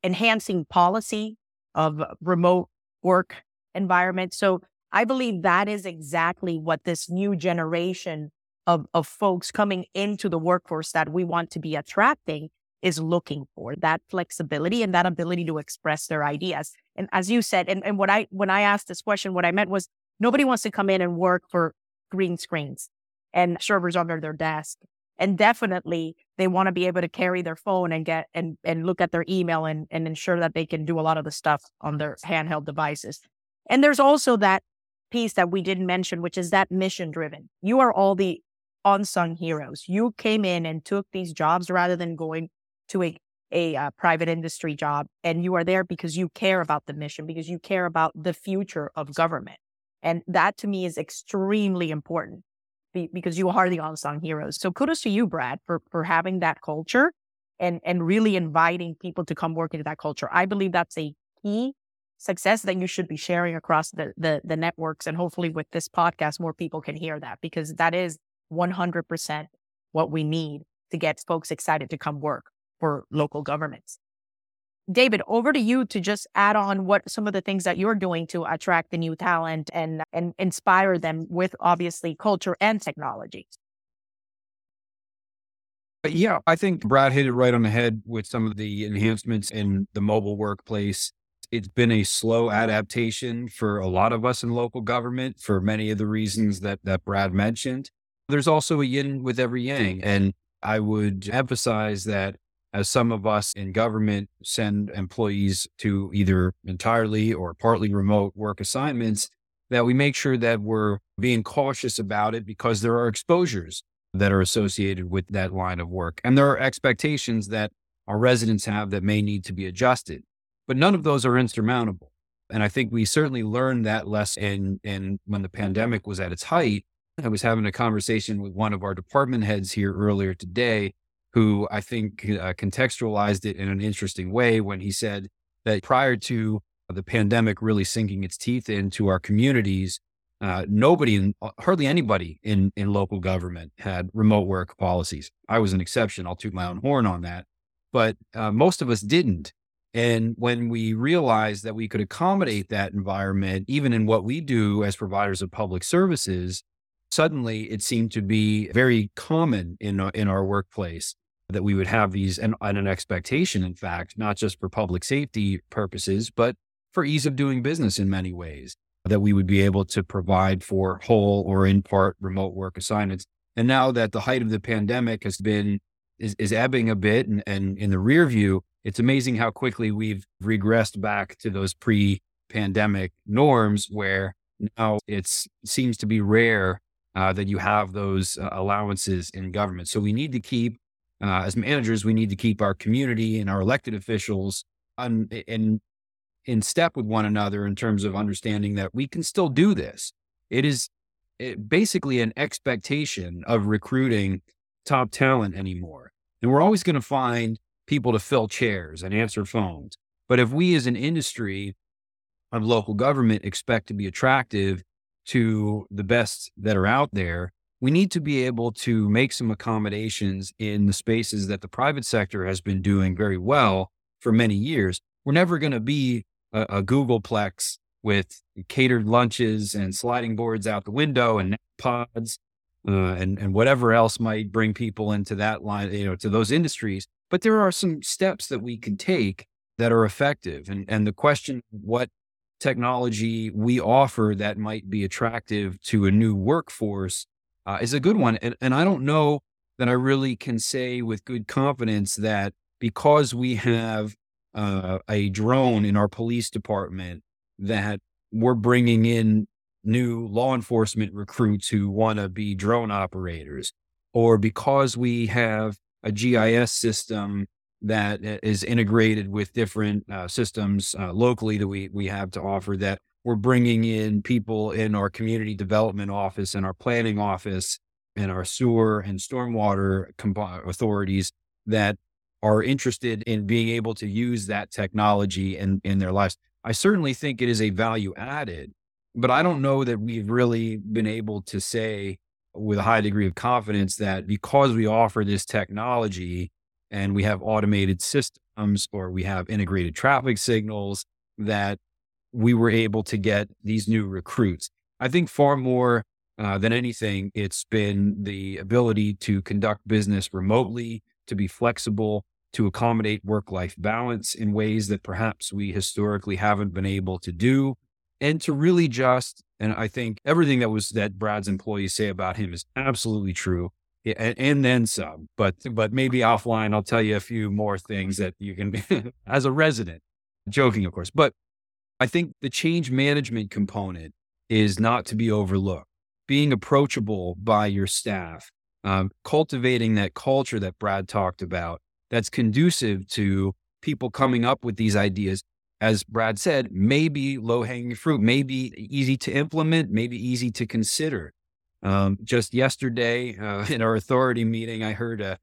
enhancing policy of remote work environment. So I believe that is exactly what this new generation of folks coming into the workforce that we want to be attracting is looking for, that flexibility and that ability to express their ideas. And as you said, and when I asked this question, what I meant was nobody wants to come in and work for green screens and servers under their desk. And definitely they want to be able to carry their phone and get and look at their email and ensure that they can do a lot of the stuff on their handheld devices. And there's also that piece that we didn't mention, which is that mission-driven. You are all the unsung heroes. You came in and took these jobs rather than going to a private industry job. And you are there because you care about the mission, because you care about the future of government. And that to me is extremely important because you are the unsung heroes. So kudos to you, Brad, for having that culture and really inviting people to come work into that culture. I believe that's a key success that you should be sharing across the networks. And hopefully with this podcast, more people can hear that, because that is 100% what we need to get folks excited to come work for local governments. David, over to you to just add on what some of the things that you're doing to attract the new talent and inspire them with, obviously, culture and technology. Yeah, I think Brad hit it right on the head with some of the enhancements in the mobile workplace. It's been a slow adaptation for a lot of us in local government for many of the reasons that Brad mentioned. There's also a yin with every yang. And I would emphasize that as some of us in government send employees to either entirely or partly remote work assignments, that we make sure that we're being cautious about it because there are exposures that are associated with that line of work. And there are expectations that our residents have that may need to be adjusted. But none of those are insurmountable. And I think we certainly learned that lesson in when the pandemic was at its height. I was having a conversation with one of our department heads here earlier today, who I think contextualized it in an interesting way when he said that prior to the pandemic really sinking its teeth into our communities, hardly anybody in local government had remote work policies. I was an exception. I'll toot my own horn on that. But most of us didn't. And when we realized that we could accommodate that environment, even in what we do as providers of public services, suddenly it seemed to be very common in our workplace that we would have these, and an expectation, in fact, not just for public safety purposes, but for ease of doing business in many ways, that we would be able to provide for whole or in part remote work assignments. And now that the height of the pandemic is ebbing a bit and in the rear view, it's amazing how quickly we've regressed back to those pre-pandemic norms, where now it seems to be rare that you have those allowances in government. So we need to keep, as managers, we need to keep our community and our elected officials in step with one another in terms of understanding that we can still do this. It is basically an expectation of recruiting top talent anymore. And we're always going to find people to fill chairs and answer phones. But if we as an industry of local government expect to be attractive to the best that are out there, we need to be able to make some accommodations in the spaces that the private sector has been doing very well for many years. We're never going to be a Googleplex with catered lunches and sliding boards out the window and pods and whatever else might bring people into that line, to those industries. But there are some steps that we can take that are effective. And the question, what technology we offer that might be attractive to a new workforce is a good one. And I don't know that I really can say with good confidence that because we have a drone in our police department that we're bringing in new law enforcement recruits who want to be drone operators, or because we have a GIS system that is integrated with different systems locally that we have to offer, that we're bringing in people in our community development office and our planning office and our sewer and stormwater authorities that are interested in being able to use that technology in their lives. I certainly think it is a value added, but I don't know that we've really been able to say with a high degree of confidence that because we offer this technology and we have automated systems or we have integrated traffic signals, that we were able to get these new recruits. I think far more than anything, it's been the ability to conduct business remotely, to be flexible, to accommodate work-life balance in ways that perhaps we historically haven't been able to do, and to really just, and I think everything that Brad's employees say about him is absolutely true. And then some, but maybe offline, I'll tell you a few more things that you can, as a resident, joking, of course. But I think the change management component is not to be overlooked. Being approachable by your staff, cultivating that culture that Brad talked about, that's conducive to people coming up with these ideas. As Brad said, maybe low-hanging fruit, maybe easy to implement, maybe easy to consider. Just yesterday in our authority meeting, I heard a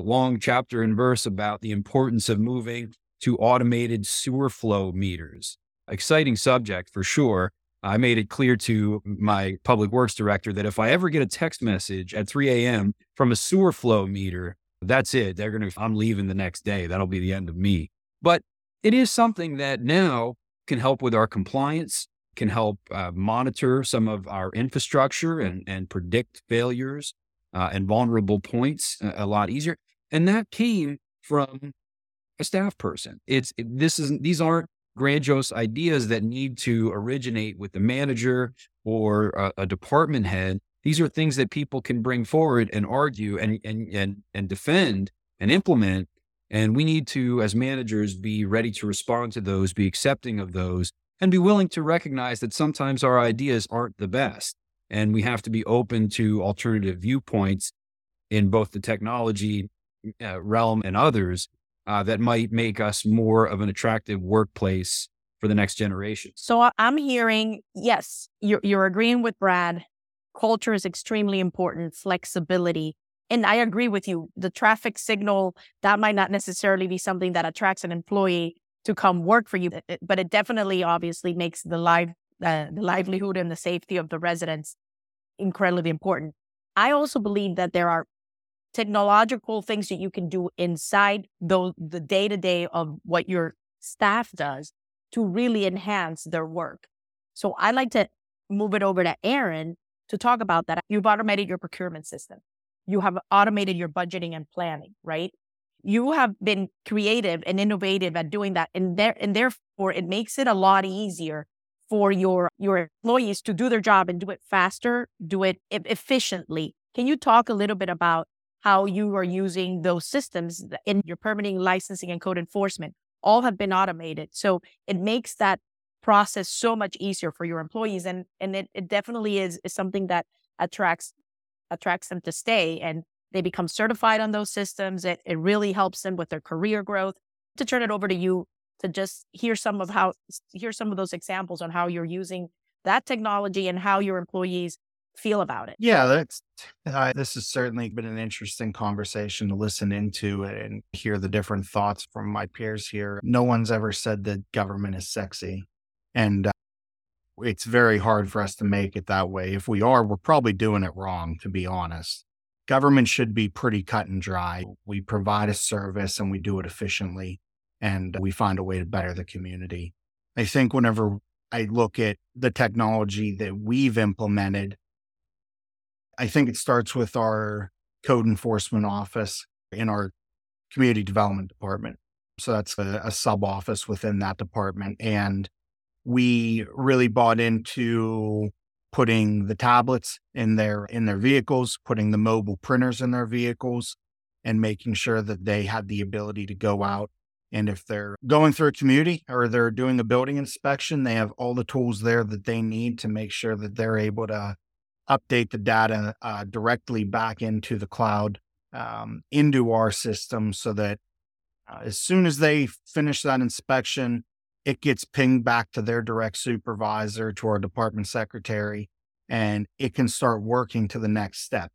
long chapter and verse about the importance of moving to automated sewer flow meters. Exciting subject for sure. I made it clear to my public works director that if I ever get a text message at 3 a.m. from a sewer flow meter, that's it. I'm leaving the next day. That'll be the end of me. But it is something that now can help with our compliance, can help monitor some of our infrastructure and predict failures and vulnerable points a lot easier. And that came from a staff person. These aren't grandiose ideas that need to originate with the manager or a department head. These are things that people can bring forward and argue and defend and implement. And we need to, as managers, be ready to respond to those, be accepting of those, and be willing to recognize that sometimes our ideas aren't the best. And we have to be open to alternative viewpoints in both the technology realm and others that might make us more of an attractive workplace for the next generation. So I'm hearing, yes, you're agreeing with Brad. Culture is extremely important, flexibility. And I agree with you. The traffic signal, that might not necessarily be something that attracts an employee to come work for you, but it definitely obviously makes the livelihood and the safety of the residents incredibly important. I also believe that there are technological things that you can do inside the day-to-day of what your staff does to really enhance their work. So I'd like to move it over to Aaron to talk about that. You've automated your procurement system. You have automated your budgeting and planning, right? You have been creative and innovative at doing that. And therefore, it makes it a lot easier for your employees to do their job and do it faster, do it efficiently. Can you talk a little bit about how you are using those systems in your permitting, licensing, and code enforcement? All have been automated. So it makes that process so much easier for your employees. And it definitely is something that attracts them to stay, and they become certified on those systems. It really helps them with their career growth. To turn it over to you to just hear some of those examples on how you're using that technology and how your employees feel about it. Yeah, this has certainly been an interesting conversation to listen into and hear the different thoughts from my peers here. No one's ever said that government is sexy, and it's very hard for us to make it that way. If we are, we're probably doing it wrong, to be honest. Government should be pretty cut and dry. We provide a service and we do it efficiently, and we find a way to better the community. I think whenever I look at the technology that we've implemented, I think it starts with our code enforcement office in our community development department. So that's a sub office within that department. And we really bought into putting the tablets in their vehicles, putting the mobile printers in their vehicles, and making sure that they had the ability to go out. And if they're going through a community or they're doing a building inspection, they have all the tools there that they need to make sure that they're able to update the data directly back into the cloud, into our system, so that as soon as they finish that inspection, it gets pinged back to their direct supervisor, to our department secretary, and it can start working to the next step.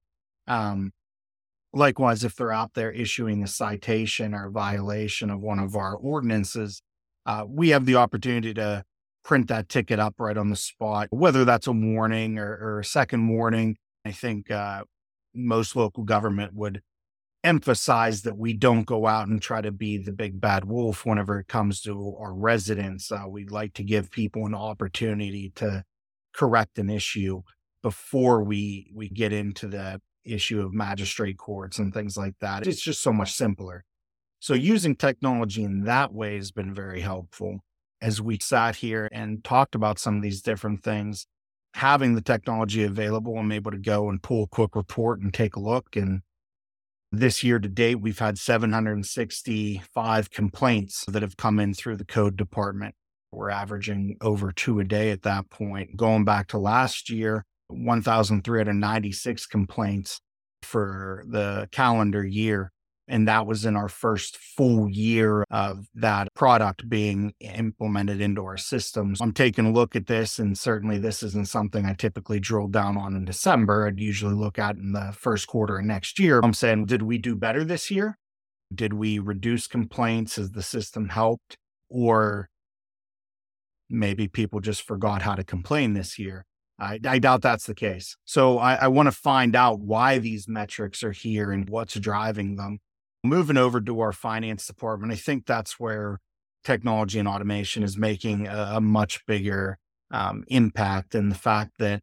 Likewise, if they're out there issuing a citation or a violation of one of our ordinances, we have the opportunity to print that ticket up right on the spot, whether that's a warning or a second warning. I think most local government would emphasize that we don't go out and try to be the big bad wolf whenever it comes to our residents. We'd like to give people an opportunity to correct an issue before we get into the issue of magistrate courts and things like that. It's just so much simpler. So using technology in that way has been very helpful. As we sat here and talked about some of these different things, having the technology available, I'm able to go and pull a quick report and take a look. And this year to date, we've had 765 complaints that have come in through the code department. We're averaging over 2 a day at that point. Going back to last year, 1,396 complaints for the calendar year. And that was in our first full year of that product being implemented into our systems. I'm taking a look at this, and certainly this isn't something I typically drill down on in December. I'd usually look at in the first quarter of next year. I'm saying, did we do better this year? Did we reduce complaints? Has the system helped? Or maybe people just forgot how to complain this year. I doubt that's the case. So I want to find out why these metrics are here and what's driving them. Moving over to our finance department, I think that's where technology and automation is making a much bigger impact. And the fact that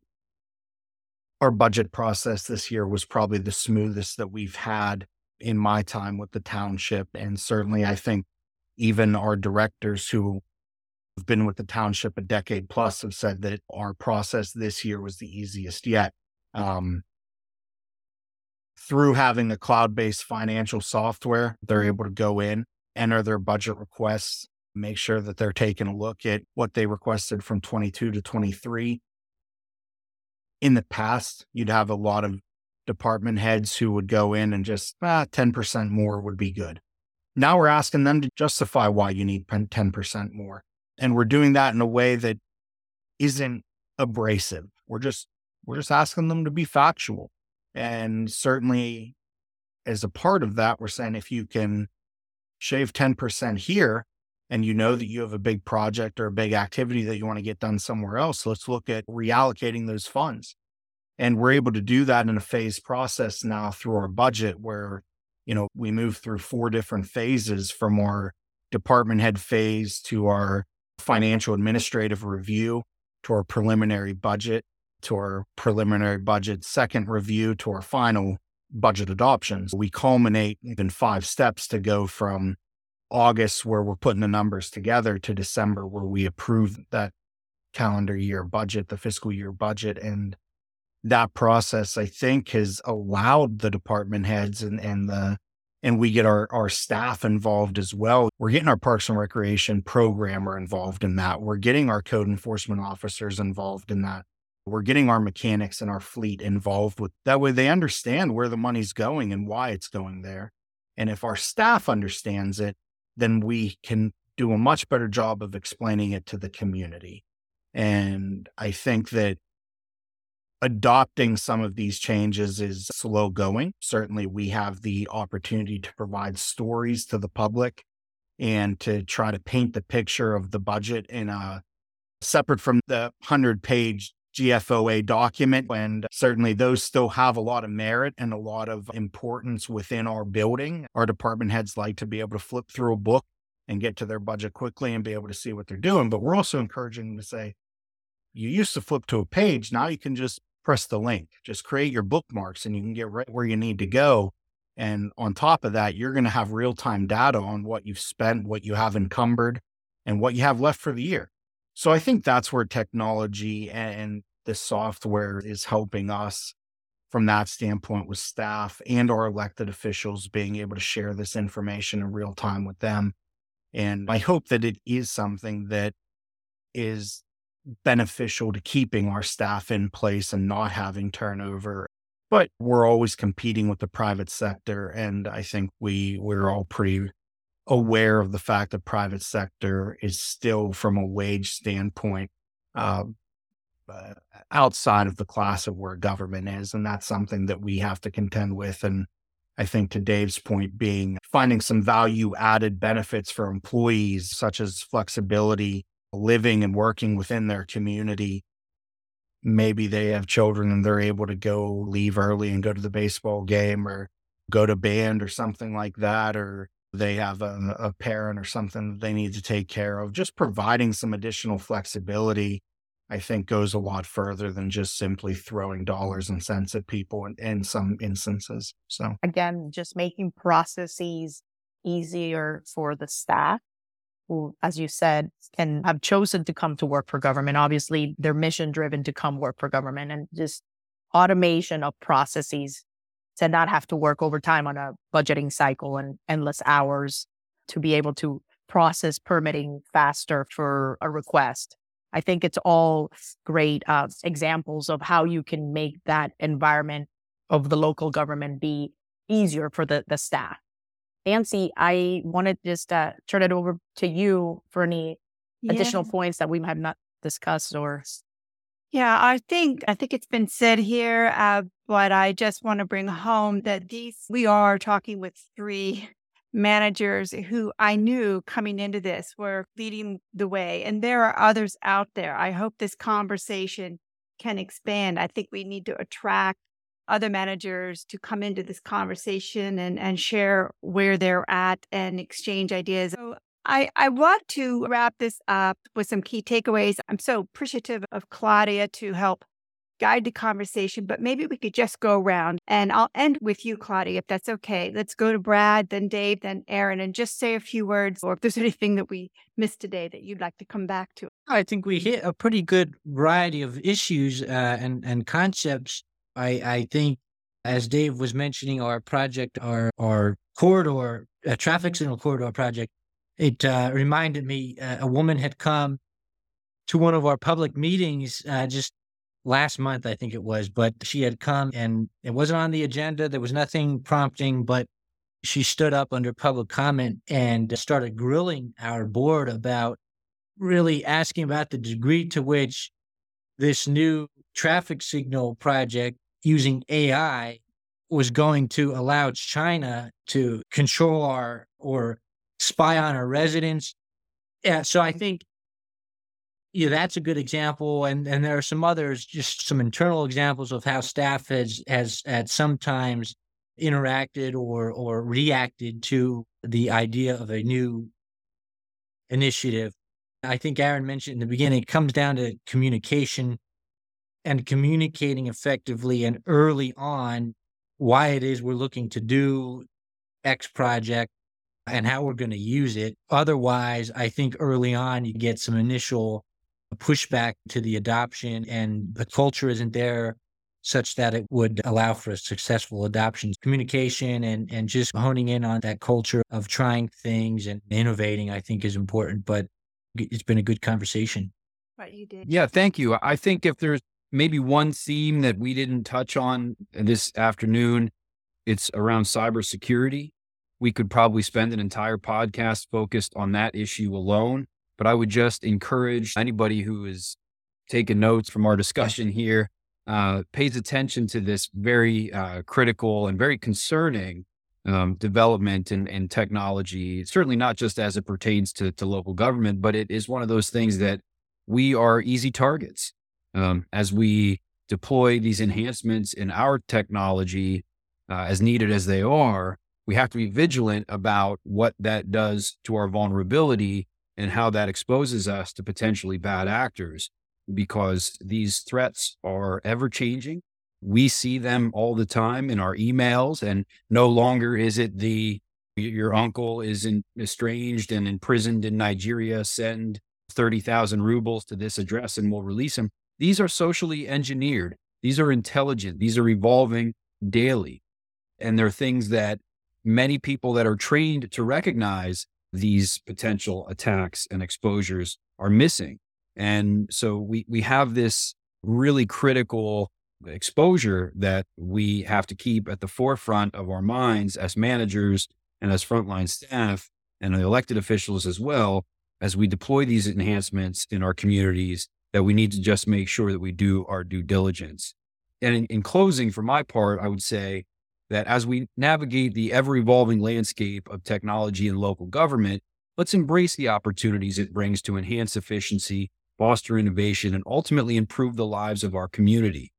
our budget process this year was probably the smoothest that we've had in my time with the township. And certainly I think even our directors who have been with the township a decade plus have said that our process this year was the easiest yet. Through having a cloud-based financial software, they're able to go in, enter their budget requests, make sure that they're taking a look at what they requested from 22 to 23. In the past, you'd have a lot of department heads who would go in and just 10% more would be good. Now we're asking them to justify why you need 10% more. And we're doing that in a way that isn't abrasive. We're just asking them to be factual. And certainly as a part of that, we're saying if you can shave 10% here and you know that you have a big project or a big activity that you want to get done somewhere else, let's look at reallocating those funds. And we're able to do that in a phased process now through our budget where, you know, we move through four different phases from our department head phase to our financial administrative review to our preliminary budget, to our preliminary budget second review to our final budget adoptions. We culminate in 5 steps to go from August, where we're putting the numbers together, to December, where we approve that calendar year budget, the fiscal year budget. And that process, I think, has allowed the department heads and we get our staff involved as well. We're getting our Parks and Recreation programmer involved in that. We're getting our code enforcement officers involved in that. We're getting our mechanics and our fleet involved with that. Way they understand where the money's going and why it's going there. And if our staff understands it, then we can do a much better job of explaining it to the community. And I think that adopting some of these changes is slow going. Certainly, we have the opportunity to provide stories to the public and to try to paint the picture of the budget in a separate from the 100-page GFOA document. And certainly those still have a lot of merit and a lot of importance within our building. Our department heads like to be able to flip through a book and get to their budget quickly and be able to see what they're doing. But we're also encouraging them to say, you used to flip to a page. Now you can just press the link, just create your bookmarks and you can get right where you need to go. And on top of that, you're going to have real-time data on what you've spent, what you have encumbered, and what you have left for the year. So I think that's where technology and the software is helping us from that standpoint with staff and our elected officials being able to share this information in real time with them. And I hope that it is something that is beneficial to keeping our staff in place and not having turnover. But we're always competing with the private sector. And I think we're all pretty aware of the fact that private sector is still, from a wage standpoint, outside of the class of where government is. And that's something that we have to contend with. And I think, to Dave's point, being finding some value added benefits for employees, such as flexibility, living and working within their community. Maybe they have children and they're able to go leave early and go to the baseball game or go to band or something like that, or they have a parent or something that they need to take care of. Just providing some additional flexibility, I think, goes a lot further than just simply throwing dollars and cents at people in some instances. So again, just making processes easier for the staff who, as you said, can have chosen to come to work for government. Obviously, they're mission driven to come work for government, and just automation of processes to not have to work overtime on a budgeting cycle and endless hours, to be able to process permitting faster for a request. I think it's all great examples of how you can make that environment of the local government be easier for the staff. Nancy, I wanted to just turn it over to you for any additional points that we have not discussed or... Yeah, I think it's been said here, but I just want to bring home that we are talking with 3 managers who I knew coming into this were leading the way, and there are others out there. I hope this conversation can expand. I think we need to attract other managers to come into this conversation and share where they're at and exchange ideas. So, I want to wrap this up with some key takeaways. I'm so appreciative of Claudia to help guide the conversation, but maybe we could just go around, and I'll end with you, Claudia, if that's okay. Let's go to Brad, then Dave, then Aaron, and just say a few words, or if there's anything that we missed today that you'd like to come back to. I think we hit a pretty good variety of issues and concepts. I think, as Dave was mentioning, our project, our corridor, traffic signal corridor project, it reminded me, a woman had come to one of our public meetings just last month, I think it was, but she had come and it wasn't on the agenda. There was nothing prompting, but she stood up under public comment and started grilling our board about really asking about the degree to which this new traffic signal project using AI was going to allow China to control our or spy on our residents. Yeah, so I think that's a good example. And there are some others, just some internal examples of how staff has at sometimes interacted or reacted to the idea of a new initiative. I think Aaron mentioned in the beginning, it comes down to communication and communicating effectively and early on why it is we're looking to do X project and how we're going to use it. Otherwise, I think early on you get some initial pushback to the adoption and the culture isn't there such that it would allow for a successful adoption. Communication and just honing in on that culture of trying things and innovating, I think is important, but it's been a good conversation. Right, you did. Yeah, thank you. I think if there's maybe one theme that we didn't touch on this afternoon, it's around cybersecurity. We could probably spend an entire podcast focused on that issue alone, but I would just encourage anybody who is taking notes from our discussion here, pays attention to this very critical and very concerning development and technology, certainly not just as it pertains to local government, but it is one of those things that we are easy targets. As we deploy these enhancements in our technology, as needed as they are, we have to be vigilant about what that does to our vulnerability and how that exposes us to potentially bad actors, because these threats are ever-changing. We see them all the time in our emails, and no longer is it your uncle is estranged and imprisoned in Nigeria, send 30,000 rubles to this address and we'll release him. These are socially engineered. These are intelligent. These are evolving daily. And they're things that many people that are trained to recognize these potential attacks and exposures are missing. And so we have this really critical exposure that we have to keep at the forefront of our minds as managers and as frontline staff and the elected officials as well, as we deploy these enhancements in our communities, that we need to just make sure that we do our due diligence. And in closing, for my part, I would say that as we navigate the ever-evolving landscape of technology and local government, let's embrace the opportunities it brings to enhance efficiency, foster innovation, and ultimately improve the lives of our community.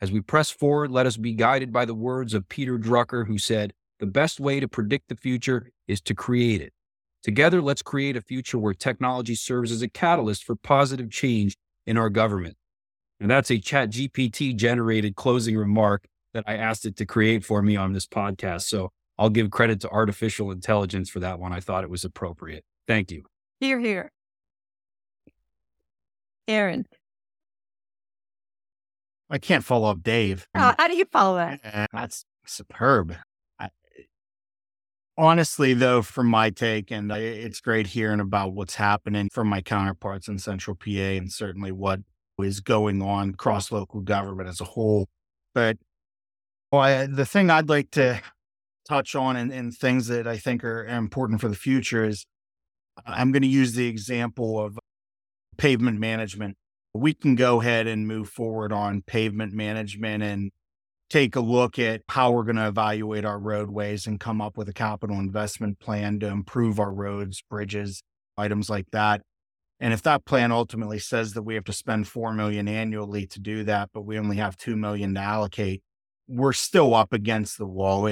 As we press forward, let us be guided by the words of Peter Drucker, who said, "The best way to predict the future is to create it." Together, let's create a future where technology serves as a catalyst for positive change in our government. And that's a ChatGPT generated closing remark that I asked it to create for me on this podcast. So I'll give credit to artificial intelligence for that one. I thought it was appropriate. Thank you. Hear, hear. Aaron. I can't follow up Dave. Oh, how do you follow that? That's superb. Honestly, though, from my take, and it's great hearing about what's happening from my counterparts in Central PA and certainly what is going on across local government as a whole. But the thing I'd like to touch on and things that I think are important for the future is I'm going to use the example of pavement management. We can go ahead and move forward on pavement management and take a look at how we're going to evaluate our roadways and come up with a capital investment plan to improve our roads, bridges, items like that. And if that plan ultimately says that we have to spend $4 million annually to do that, but we only have $2 million to allocate, we're still up against the wall.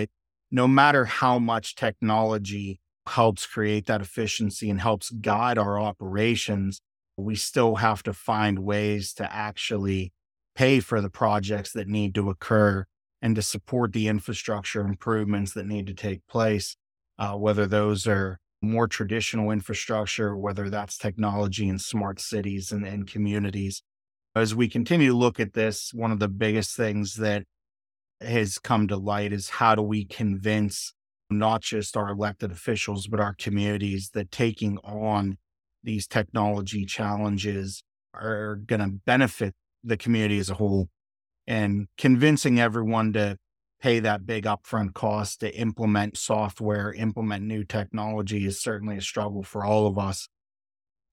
No matter how much technology helps create that efficiency and helps guide our operations, we still have to find ways to actually pay for the projects that need to occur and to support the infrastructure improvements that need to take place, whether those are more traditional infrastructure, whether that's technology and smart cities and communities. As we continue to look at this, one of the biggest things that has come to light is how do we convince not just our elected officials, but our communities that taking on these technology challenges are going to benefit the community as a whole, and convincing everyone to pay that big upfront cost to implement software, implement new technology is certainly a struggle for all of us.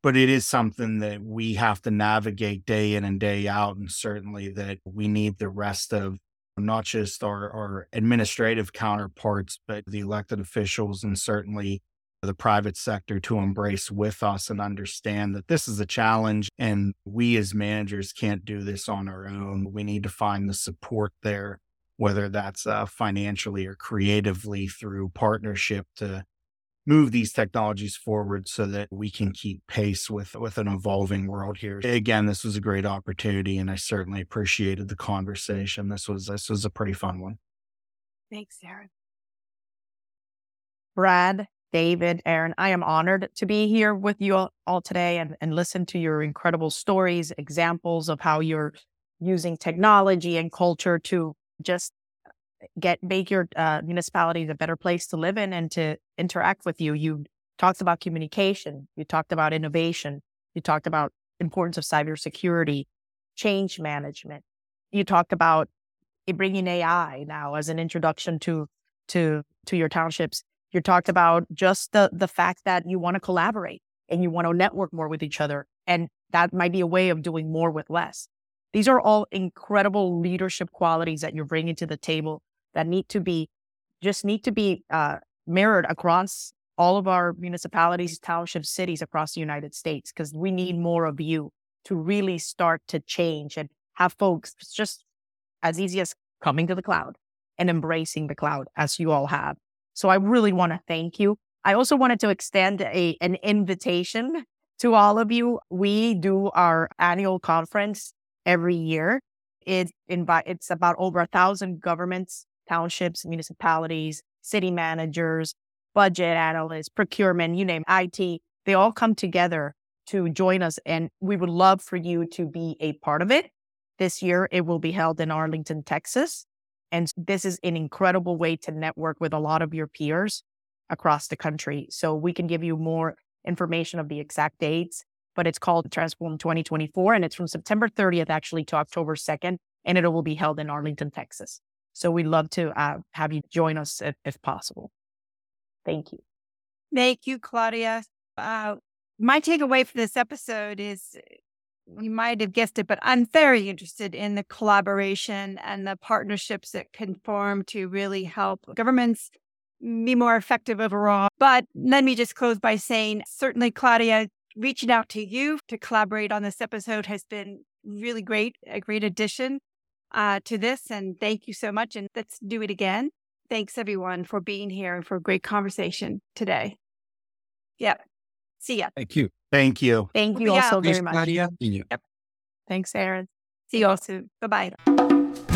But it is something that we have to navigate day in and day out. And certainly that we need the rest of not just our administrative counterparts, but the elected officials and certainly the private sector to embrace with us and understand that this is a challenge and we as managers can't do this on our own. We need to find the support there, whether that's financially or creatively through partnership to move these technologies forward so that we can keep pace with an evolving world here. Again, this was a great opportunity and I certainly appreciated the conversation. This was a pretty fun one. Thanks, Aaron. Brad, David, Aaron, I am honored to be here with you all today and listen to your incredible stories, examples of how you're using technology and culture to just make your municipalities a better place to live in and to interact with you. You talked about communication. You talked about innovation. You talked about importance of cybersecurity, change management. You talked about bringing AI now as an introduction to your townships. You talked about just the fact that you want to collaborate and you want to network more with each other. And that might be a way of doing more with less. These are all incredible leadership qualities that you're bringing to the table that need to be mirrored across all of our municipalities, townships, cities across the United States, because we need more of you to really start to change and have folks just as easy as coming to the cloud and embracing the cloud as you all have. So I really want to thank you. I also wanted to extend an invitation to all of you. We do our annual conference every year. It's about over 1,000 governments, townships, municipalities, city managers, budget analysts, procurement, you name it, IT. They all come together to join us, and we would love for you to be a part of it. This year, it will be held in Arlington, Texas. And this is an incredible way to network with a lot of your peers across the country. So we can give you more information of the exact dates, but it's called Transform 2024, and it's from September 30th actually to October 2nd, and it will be held in Arlington, Texas. So we'd love to have you join us if possible. Thank you. Thank you, Claudia. My takeaway from this episode is, you might have guessed it, but I'm very interested in the collaboration and the partnerships that can form to really help governments be more effective overall. But let me just close by saying, certainly, Claudia, reaching out to you to collaborate on this episode has been really great, a great addition to this. And thank you so much. And let's do it again. Thanks, everyone, for being here and for a great conversation today. Yeah. See ya. Thank you. Thank you. Thank you all so very much. Thanks, Claudia. Yep. Thanks, Aaron. See you all soon. Bye-bye.